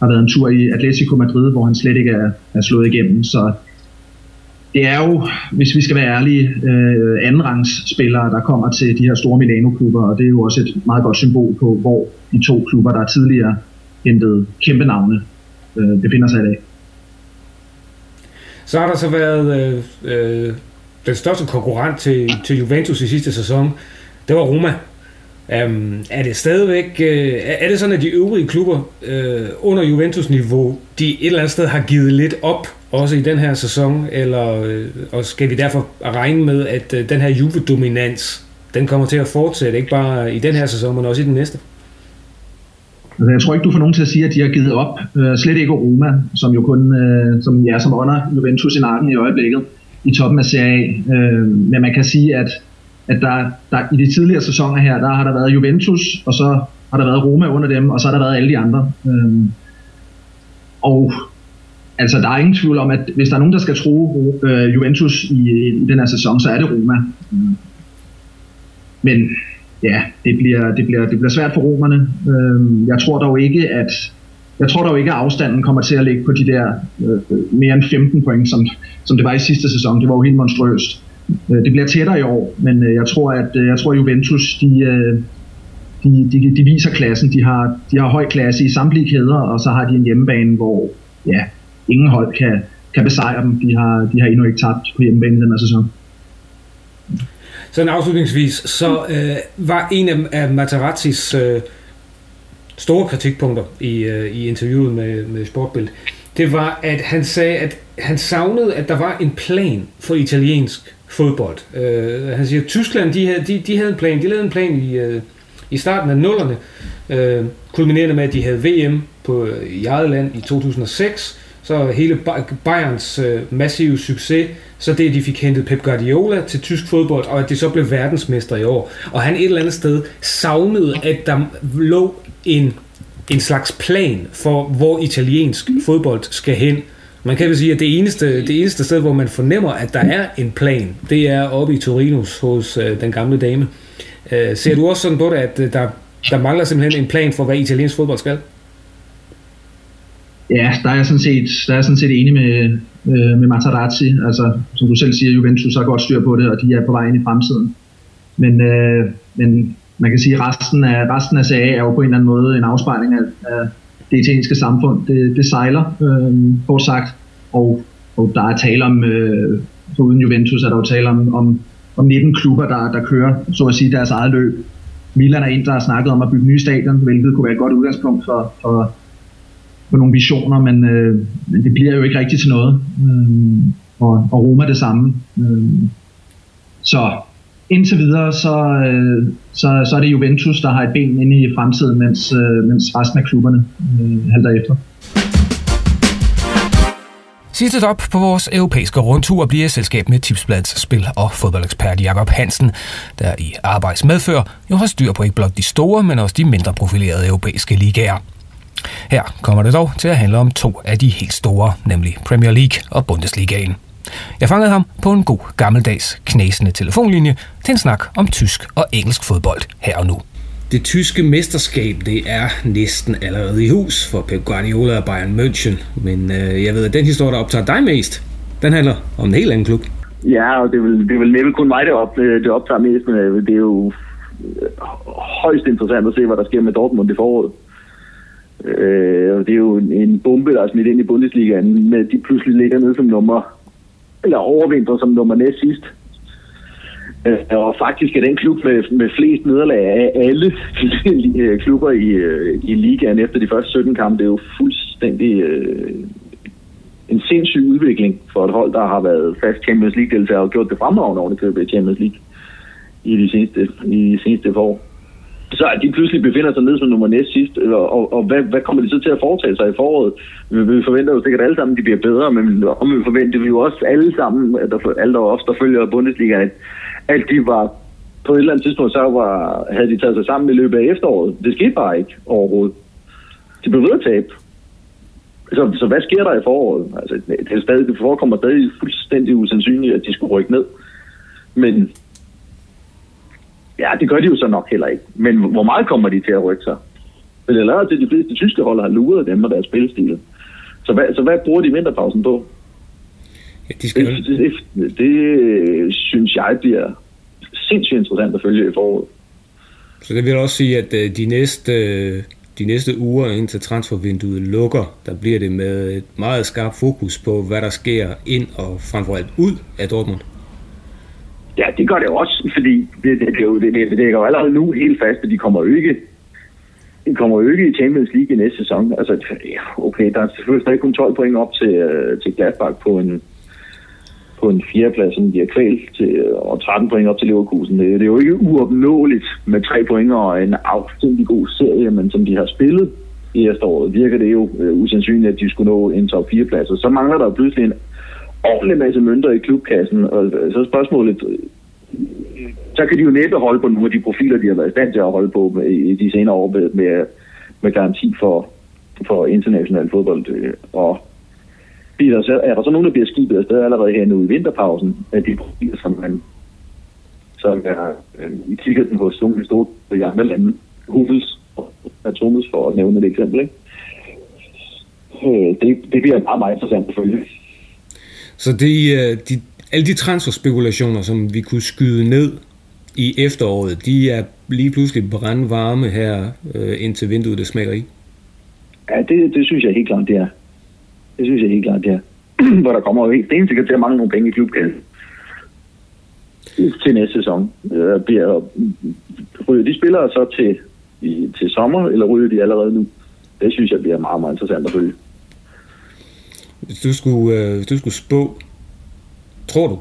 har været en tur i Atletico Madrid, hvor han slet ikke er slået igennem. Så det er jo, hvis vi skal være ærlige, andenrangsspillere, der kommer til de her store Milano-klubber, og det er jo også et meget godt symbol på, hvor de to klubber, der tidligere hentede kæmpe navne, befinder sig i dag. Så har der så været den største konkurrent til Juventus i sidste sæson, det var Roma. Er det stadigvæk... er det sådan, at de øvrige klubber under Juventus-niveau, de et eller andet sted har givet lidt op, også i den her sæson, eller og skal vi derfor regne med, at den her Juve-dominans, den kommer til at fortsætte, ikke bare i den her sæson, men også i den næste? Altså, jeg tror ikke, du får nogen til at sige, at de har givet op. Slet ikke Roma, som jo kun som under Juventus i nakken i øjeblikket, i toppen af Serie A. Men man kan sige, at der i de tidligere sæsoner her, der har der været Juventus, og så har der været Roma under dem, og så har der været alle de andre. Og altså, der er ingen tvivl om, at hvis der er nogen, der skal true Juventus i den her sæson, så er det Roma. Men ja, det bliver svært for romerne. Jeg tror dog ikke, at afstanden kommer til at ligge på de der mere end 15 point, som det var i sidste sæson. Det var jo helt monstrøst. Det bliver tættere i år, men jeg tror Juventus de viser klassen. De har høj klasse i samtlige kæder, og så har de en hjemmebane, hvor ja, ingen hold kan besejre dem. De har endnu ikke tabt på hjemmebane den her sæson. Sådan afslutningsvis, så var en af Materazzis store kritikpunkter i interviewet med Sportbild, det var, at han sagde, at han savnede, at der var en plan for italiensk fodbold. Han siger, at Tyskland de havde en plan i starten af 00'erne, kulminerende med, at de havde VM i eget land i 2006, så hele Bayerns massive succes, så det, de fik hentet Pep Guardiola til tysk fodbold, og at de så blev verdensmester i år. Og han et eller andet sted savnede, at der lå en slags plan for, hvor italiensk fodbold skal hen. Man kan vel sige, at det eneste sted, hvor man fornemmer, at der er en plan, det er oppe i Torinos hos den gamle dame. Ser du også sådan på det, at der mangler simpelthen en plan for, hvad italiensk fodbold skal? Ja, der er jeg sådan set enig med Materazzi. Altså, som du selv siger, Juventus har godt styr på det, og de er på vej ind i fremtiden. Men man kan sige, at resten af SA er jo på en eller anden måde en afspejling af det italienske samfund. Det sejler, kort sagt. Og der er tale om, foruden Juventus, er der jo tale om 19 klubber, der kører, så at sige, deres eget løb. Milan er en, der har snakket om at bygge nye stadion, hvilket kunne være et godt udgangspunkt for nogle visioner, men det bliver jo ikke rigtigt til noget. Og Roma det samme. Så indtil videre, så er det Juventus, der har et ben inde i fremtiden, mens resten af klubberne halter efter. Sidste stop på vores europæiske rundtur bliver selskab med Tipsbladets spil- og fodboldekspert Jacob Hansen, der i arbejdsmedfører jo har styr på ikke blot de store, men også de mindre profilerede europæiske ligaer. Her kommer det dog til at handle om to af de helt store, nemlig Premier League og Bundesligaen. Jeg fangede ham på en god gammeldags knæsende telefonlinje til en snak om tysk og engelsk fodbold her og nu. Det tyske mesterskab, det er næsten allerede i hus for Pep Guardiola og Bayern München, men jeg ved, at den historie, der optager dig mest, den handler om en helt anden klub. Ja, og det er vel næppe kun mig, det optager mest, men det er jo højst interessant at se, hvad der sker med Dortmund i foråret. Det er jo en bombe, der er smidt ind i Bundesligaen, med de pludselig ligger ned som overvintrer som nummer næst sidst. Og faktisk er den klub med flest nederlag af alle klubber i ligaen efter de første 17 kampe. Det er jo fuldstændig en sindssyg udvikling for et hold, der har været fast Champions League-deltager og gjort det fremragende ovenikøbet i Champions League i de seneste år. Så at de pludselig befinder sig ned som nummer næst sidst, og hvad kommer de så til at foretage sig i foråret? Vi forventer jo sikkert alle sammen, at de bliver bedre, men om vi forventer vi jo også alle sammen, alle der også der følger Bundesligaen, at de var på et eller andet tidspunkt, havde de taget sig sammen i løbet af efteråret. Det skete bare ikke overhovedet. De blev ved at tabe. Så hvad sker der i foråret? Altså, det forekommer stadig fuldstændig usandsynligt, at de skulle rykke ned. Men ja, det gør de jo så nok heller ikke. Men hvor meget kommer de til at rykke sig? Men det lader til, at de fleste tyske hold har luret dem og deres spilstil. Så hvad bruger de vinterpausen på? Ja, det synes jeg bliver sindssygt interessant at følge i foråret. Så det vil også sige, at de næste uger, indtil transfervinduet lukker, der bliver det med et meget skarpt fokus på, hvad der sker ind og fremfor alt ud af Dortmund. Ja, det gør det også, fordi det er jo allerede nu helt fast, at de kommer jo ikke i Champions League i næste sæson. Altså, okay, der er selvfølgelig stadig kun 12 point op til Gladbach på en fjerdeplads, som de har kvælt til, og 13 point op til Leverkusen. Det er jo ikke uopnåeligt med 3 point og en afstændig god serie, men som de har spillet i efteråret, virker det jo usandsynligt, at de skulle nå en top 4-plads. Så mangler der pludselig en ordentlig masse mønter i klubkassen, og så spørgsmålet, så kan de jo næppe holde på nogle af de profiler, de har været i stand til at holde på i de senere år med garanti for international fodbold. Og er der så nogen, der bliver skibet afsted allerede her nu i vinterpausen, af de profiler, som er i kikkerten hos nogle af de store i andre lande, Huffels og Thomas, for at nævne et eksempel, ikke? Det bliver meget, meget interessant at følge. Så de alle de transferspekulationer, som vi kunne skyde ned i efteråret, de er lige pludselig brandvarme her indtil vinduet det smager i. Ja, det synes jeg helt klart, det er. Det synes jeg helt klart, det er. Hvor der kommer jo helt sikkert til at mangle nogle penge i klubkassen til næste sæson. Ryger de spillere så til sommer, eller ryger de allerede nu? Det synes jeg bliver meget, meget interessant at følge. Hvis du skulle spå, tror du,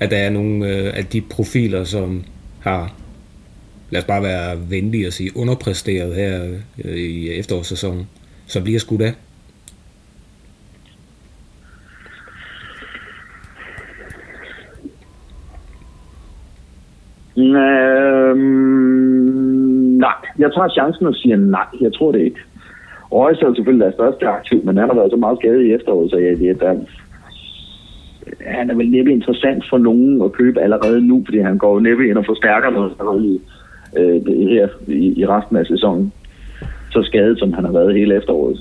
at der er nogle af de profiler, som har, lad os bare være venlige at sige, underpræsteret her i efterårssæsonen, så bliver skudt af? Nej, jeg tager chancen og siger nej. Jeg tror det ikke. Røjs er selvfølgelig deres største aktiv, men han har været så meget skadet i efteråret, så han er vel næppe interessant for nogen at købe allerede nu, fordi han går næppe ind og forstærker noget her i resten af sæsonen. Så skadet, som han har været hele efteråret.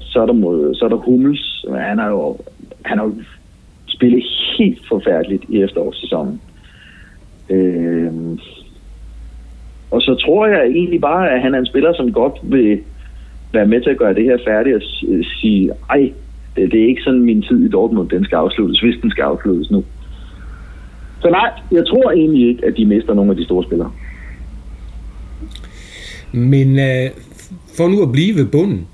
Så er der Hummels. Han har jo spillet helt forfærdeligt i efterårssæsonen. Og så tror jeg egentlig bare, at han er en spiller, som godt vil være med til at gøre det her færdigt og sige, ej, det er ikke sådan min tid i Dortmund, den skal afsluttes, hvis den skal afsluttes nu. Så nej, jeg tror egentlig ikke, at de mister nogle af de store spillere. Men for nu at blive ved bunden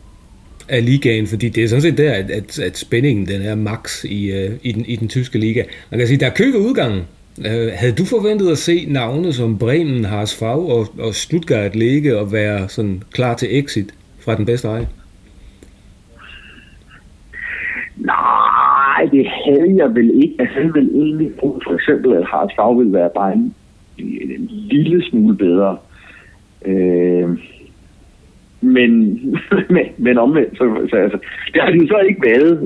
af ligaen, fordi det er sådan set der, at spændingen den er max i den tyske liga. Man kan sige, der er kø ved udgangen. Havde du forventet at se navne som Bremen, HSV og Stuttgart ligge og være sådan klar til exit fra den bedste række? Nej, det havde jeg vel ikke. Jeg havde vel egentlig brugt for eksempel, at HSV ville være bare en lille smule bedre. Men omvendt, så altså, det har de jo så ikke været,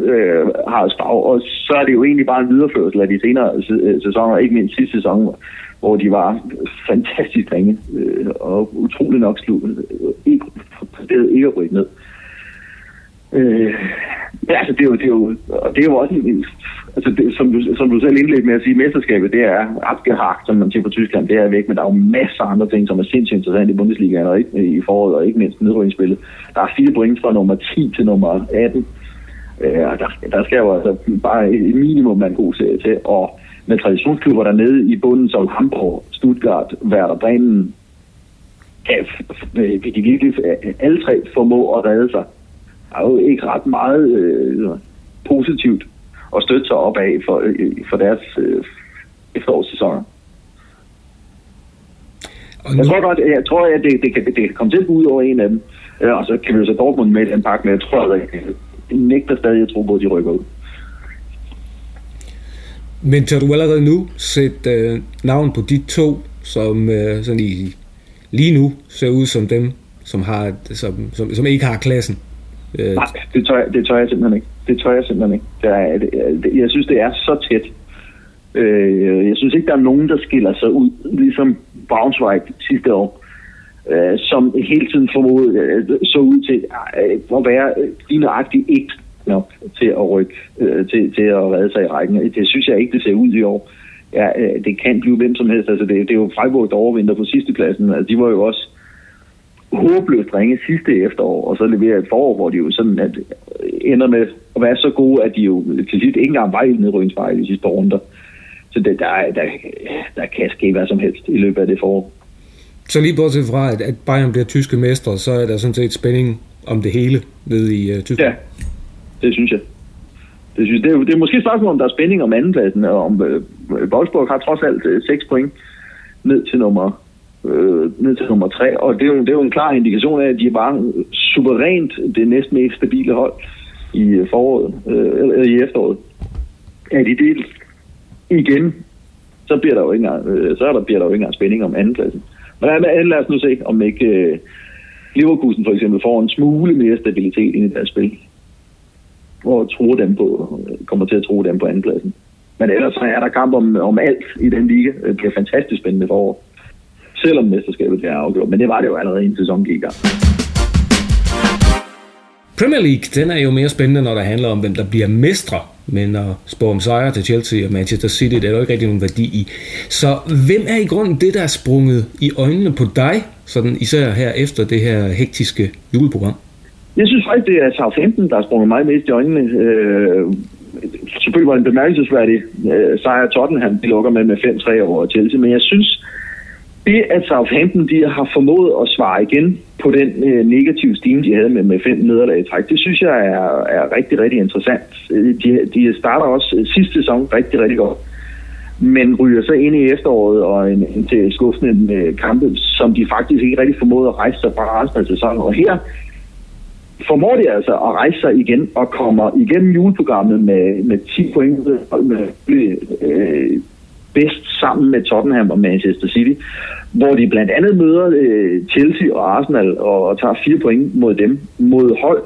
HSV, og så er det jo egentlig bare en videreførsel af de senere sæsoner, ikke mindst sidste sæson, hvor de var fantastisk ringe, og utrolig nok ikke at rykke ned. Altså, det er jo også en, altså det, som du selv indledte med at sige, mesterskabet, det er abgehakt, som man siger på Tyskland, det er væk, men der er jo masser af andre ting, som er sindssygt interessant i Bundesligaen og i foråret, og ikke mindst nedrykningsspillet. Der er 4 point fra nummer 10 til nummer 18, og der skal jo altså bare et minimum af en god serie til, og med traditionsklubber dernede i bunden, som Hamburg, Stuttgart, Werder Bremen, vil de virkelig alle tre formå at redde sig. Der er jo ikke ret meget positivt at støtte sig op af for deres efterårssæsoner. Nu... Jeg tror, at det kan komme til at gå ud over en af dem, og så kan vi jo så Dortmund med en pakke, men jeg tror, at det nægter stadig at tro på, at de rykker ud. Men tør du allerede nu sætte navn på de to, som sådan lige nu ser ud som dem, som ikke har klassen? Nej, det tør jeg simpelthen ikke. Jeg synes, det er så tæt. Jeg synes ikke, der er nogen, der skiller sig ud, ligesom Braunschweig sidste år, som hele tiden så ud til at være lige nøjagtigt ikke nok til at rykke, til at redde sig i rækken. Det synes jeg ikke, det ser ud i år. Ja, det kan blive hvem som helst. Altså, det er jo Freiburg, der overvinder på sidstepladsen. Altså, de var jo også håbløst ringe sidste efterår, og så leverer et forår, hvor de jo sådan ender med at være så gode, at de jo til sidst ikke engang var i nedrykningsfare i de sidste runder. Så der kan ske hvad som helst i løbet af det forår. Så lige bortset fra, at Bayern bliver tyske mestre, så er der sådan set spænding om det hele nede i Tyskland. Ja, det synes jeg. Det er måske et spørgsmål, om der er spænding om andenpladsen, og om Wolfsburg har trods alt 6 point ned til nummer 3, og det er jo en klar indikation af, at de er bare suverænt det næsten mest stabile hold i foråret, eller i efteråret. Er de det igen, så bliver der jo ikke engang spænding om andenpladsen. Men lad os nu se, om ikke Leverkusen for eksempel får en smule mere stabilitet ind i deres spil, og kommer til at true dem på andenpladsen. Men ellers er der kamp om alt i den liga. Det bliver fantastisk spændende forår, selvom mesterskabet er afgjort, men det var det jo allerede en sæson gik. Premier League, den er jo mere spændende, når der handler om, hvem der bliver mestre. Men at spå om sejre til Chelsea og Manchester City, det er der ikke rigtig nogen værdi i. Så hvem er i grunden det, der er sprunget i øjnene på dig, sådan især her efter det her hektiske juleprogram? Jeg synes faktisk, det er Southampton, der er sprunget mig mest i øjnene. Selvfølgelig var det en bemærkelsesværdig sejr. Tottenham lukker med 5-3 over Chelsea, men jeg synes, det at Southampton de har formået at svare igen på den negative stime, de havde med 5 nederlag i træk, det synes jeg er rigtig, rigtig interessant. De starter også sidste sæson rigtig, rigtig godt, men ryger så ind i efteråret og til skuffende kampe, som de faktisk ikke rigtig formåede at rejse sig fra resten af sæsonen. Og her formår de altså at rejse sig igen og kommer igennem juleprogrammet med 10 point med bedst sammen med Tottenham og Manchester City, hvor de blandt andet møder Chelsea og Arsenal og tager 4 point mod dem, mod hold,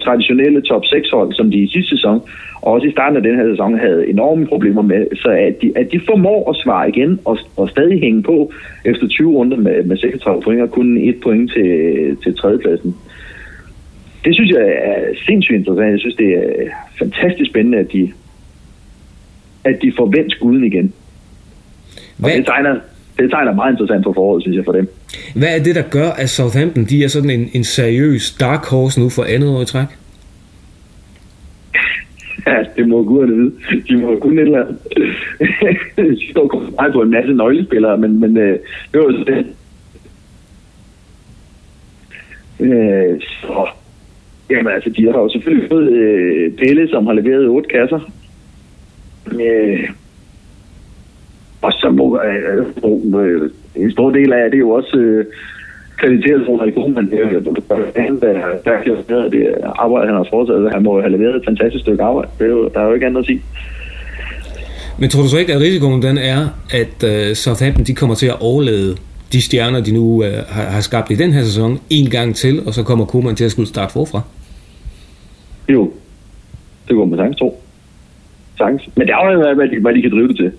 traditionelle top 6 hold, som de i sidste sæson, og også i starten af den her sæson, havde enorme problemer med, så at de formår at svare igen og stadig hænge på efter 20 runder med 36 point og kun 1 point til tredjepladsen. Det synes jeg er sindssygt interessant. Jeg synes, det er fantastisk spændende, at de får vendt skuden igen. Og det tegner meget interessant for foråret, synes jeg, for dem. Hvad er det, der gør, at Southampton de er sådan en seriøs dark horse nu for andet år i træk? Ja, det må guderne vide. De må kun et eller andet. De står kun meget på en masse nøglespillere, men det var jo sådan. Så, jamen altså, de har jo selvfølgelig fået Pelle, som har leveret 8 kasser. Og så må en stor del af det er jo også krediteret for Erick Thohir, det arbejde, han har foretaget. Han må have leveret et fantastisk stykke arbejde. Der er jo ikke andet at sige. Men tror du så ikke, at risikoen den er, at Southampton de kommer til at overlade de stjerner, de nu har skabt i den her sæson, en gang til, og så kommer Koeman til at skulle starte forfra? Jo, det går man sagtens tro. Men det afhænger af, hvad de kan drive det til.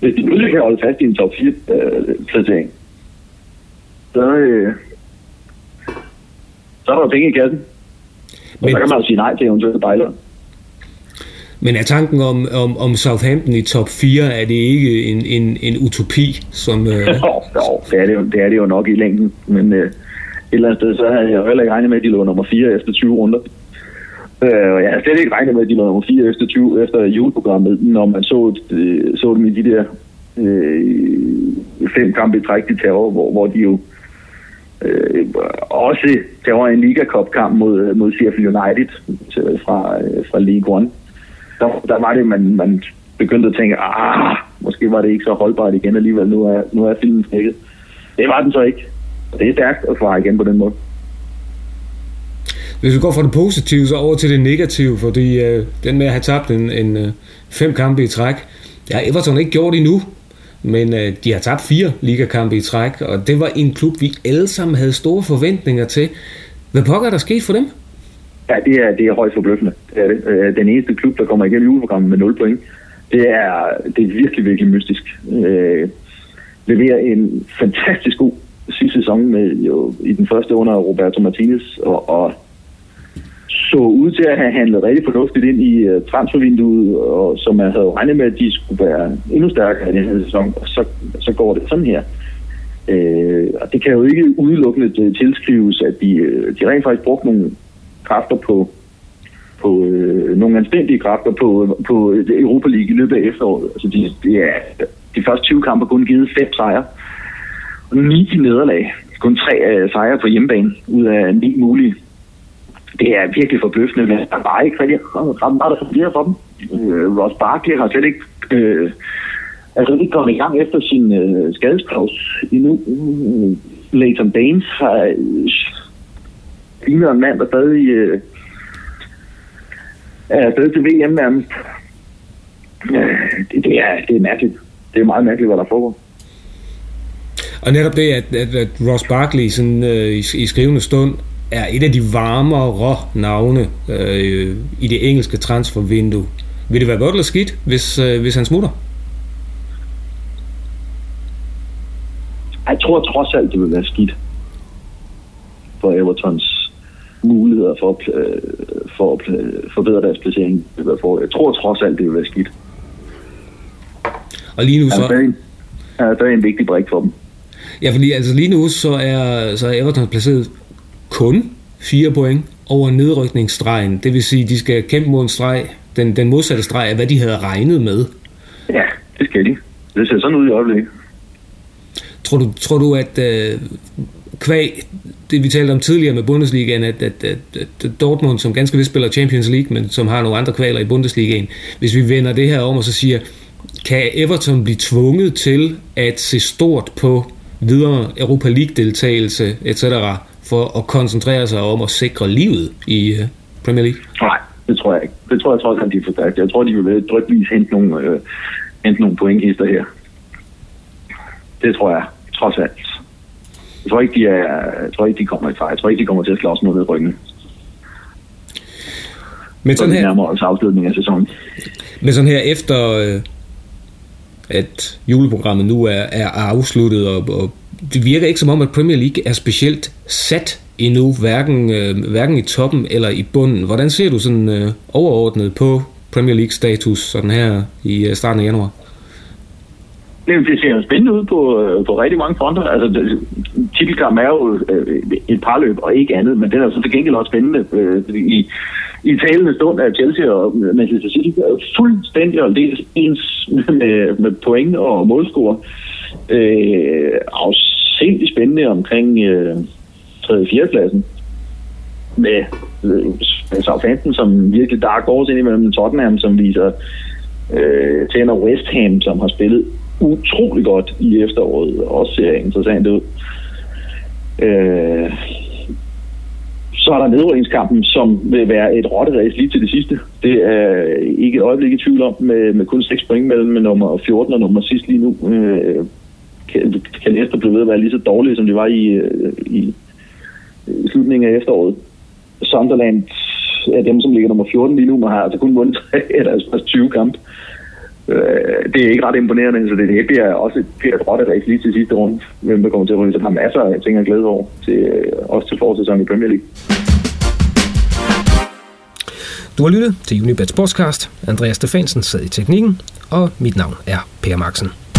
Hvis de pludselig kan holde fast i en top 4-placering, så er der penge i kassen. Og så kan man jo sige nej til eventuelt bejlere. Men er tanken om Southampton i top 4, er det ikke en utopi? Som, jo, det er det jo nok i længden. Men et eller andet sted, så havde jeg jo heller ikke regnet med, at de lå nummer 4 efter 20 runder. Jeg har slet ikke regnet med, at de var nummer 4 efter 20 efter juleprogrammet, når man så dem i de der 5 kampe i træk, de tager, hvor de jo også tager en Liga Cup-kamp mod Sheffield United fra League One. Der var det, man begyndte at tænke, måske var det ikke så holdbart igen alligevel, nu er filmen knækket. Det var den så ikke. Det er stærkt at svare igen på den måde. Hvis vi går fra det positive så over til det negative, fordi den med at have tabt en 5 kampe i træk, det har Everton ikke gjort endnu, men de har tabt 4 ligakampe i træk, og det var en klub, vi alle sammen havde store forventninger til. Hvad pokker der sket for dem? Ja, det er højt forbløffende. Det er det. Den eneste klub, der kommer igennem juleprogrammet med 0 point, det er virkelig, virkelig mystisk. Leverer en fantastisk god sidste sæson med, jo, i den første under Roberto Martinez, og så ud til at have handlet rigtig fornuftigt ind i transfervinduet, og som man havde regnet med, at de skulle være endnu stærkere i den her sæson, og så går det sådan her. Og det kan jo ikke udelukkende tilskrives, at de rent faktisk brugte nogle kræfter på nogle anstændige kræfter på Europa League i løbet af efteråret. Altså de første 20 kampe kun givet 5 sejre, 9 nederlag, kun 3 sejre på hjemmebane ud af 9 mulige. Det er virkelig forbløffende, men der er bare ikke rigtig ret meget, der fungerer for dem. Ross Barkley har slet ikke kommet i gang efter sin skadesklaus endnu. Leighton Baines har lignet en mand, der stadig er stadig til VM. Det er mærkeligt. Det er meget mærkeligt, hvad der foregår. Og netop det, at Ross Barkley sådan, i skrivende stund er et af de varmere navne i det engelske transfervindue. Vil det være godt eller skidt, hvis han smutter? Jeg tror trods alt, det vil være skidt for Evertons muligheder for at forbedre deres placering. Jeg tror trods alt, det vil være skidt. Og lige nu så... Der er en vigtig brik for dem. Ja, fordi altså lige nu så er Everton placeret kun 4 point over nedrykningsstregen. Det vil sige, de skal kæmpe mod en streg, den modsatte streg af, hvad de havde regnet med. Ja, det skal de. Det ser sådan ud i øjeblikket. Tror du, at kvæg, det vi talte om tidligere med Bundesligaen, at Dortmund, som ganske vist spiller Champions League, men som har nogle andre kvaler i Bundesligaen, hvis vi vender det her om og så siger, kan Everton blive tvunget til at se stort på videre Europa League-deltagelse etc., for at koncentrere sig om at sikre livet i Premier League? Nej, det tror jeg ikke. Det tror jeg trods alt, de er for stærkt. Jeg tror, de vil drypvis hente nogle pointkister her. Det tror jeg, trods alt. Jeg tror ikke, de kommer i far. Jeg tror ikke, de kommer til at slås mod nedrykning. Men sådan her... nærmere os afslutning af sæsonen. Men sådan her efter... at juleprogrammet nu er afsluttet, og det virker ikke som om, at Premier League er specielt sat endnu, hverken i toppen eller i bunden. Hvordan ser du sådan overordnet på Premier League-status sådan her i starten af januar? Det ser jo spændende ud på rigtig mange fronter. Altså, titelkampen er jo et parløb og ikke andet, men den er så til gengæld også spændende i talende stund af Chelsea og Manchester City fuldstændig og dels ens med point og målscore. Afsindigt spændende omkring 3.-4. pladsen med Southampton, som virkelig dark horse indimellem Tottenham, som viser tænder West Ham, som har spillet utrolig godt i efteråret, også ser interessant ud. Så er der nedrykningskampen, som vil være et rotteræs lige til det sidste. Det er ikke et øjeblik i tvivl om, med kun 6 point mellem nummer 14 og nummer sidst lige nu. Kan Leicester blive ved at være lige så dårlige, som de var i slutningen af efteråret. Sunderland er dem, som ligger nummer 14 lige nu, men har altså kun vundet 3 eller altså 20 kampe. Det er ikke ret imponerende, så det bliver også et rotteræs lige til sidste runde, hvem der kommer til at ryge. Så der har masser af ting at glæde over, også til forårssæsonen i Premier League. Du har lyttet til Unibet Sportscast. Andreas Stefansen sad i teknikken, og mit navn er Per Maxen.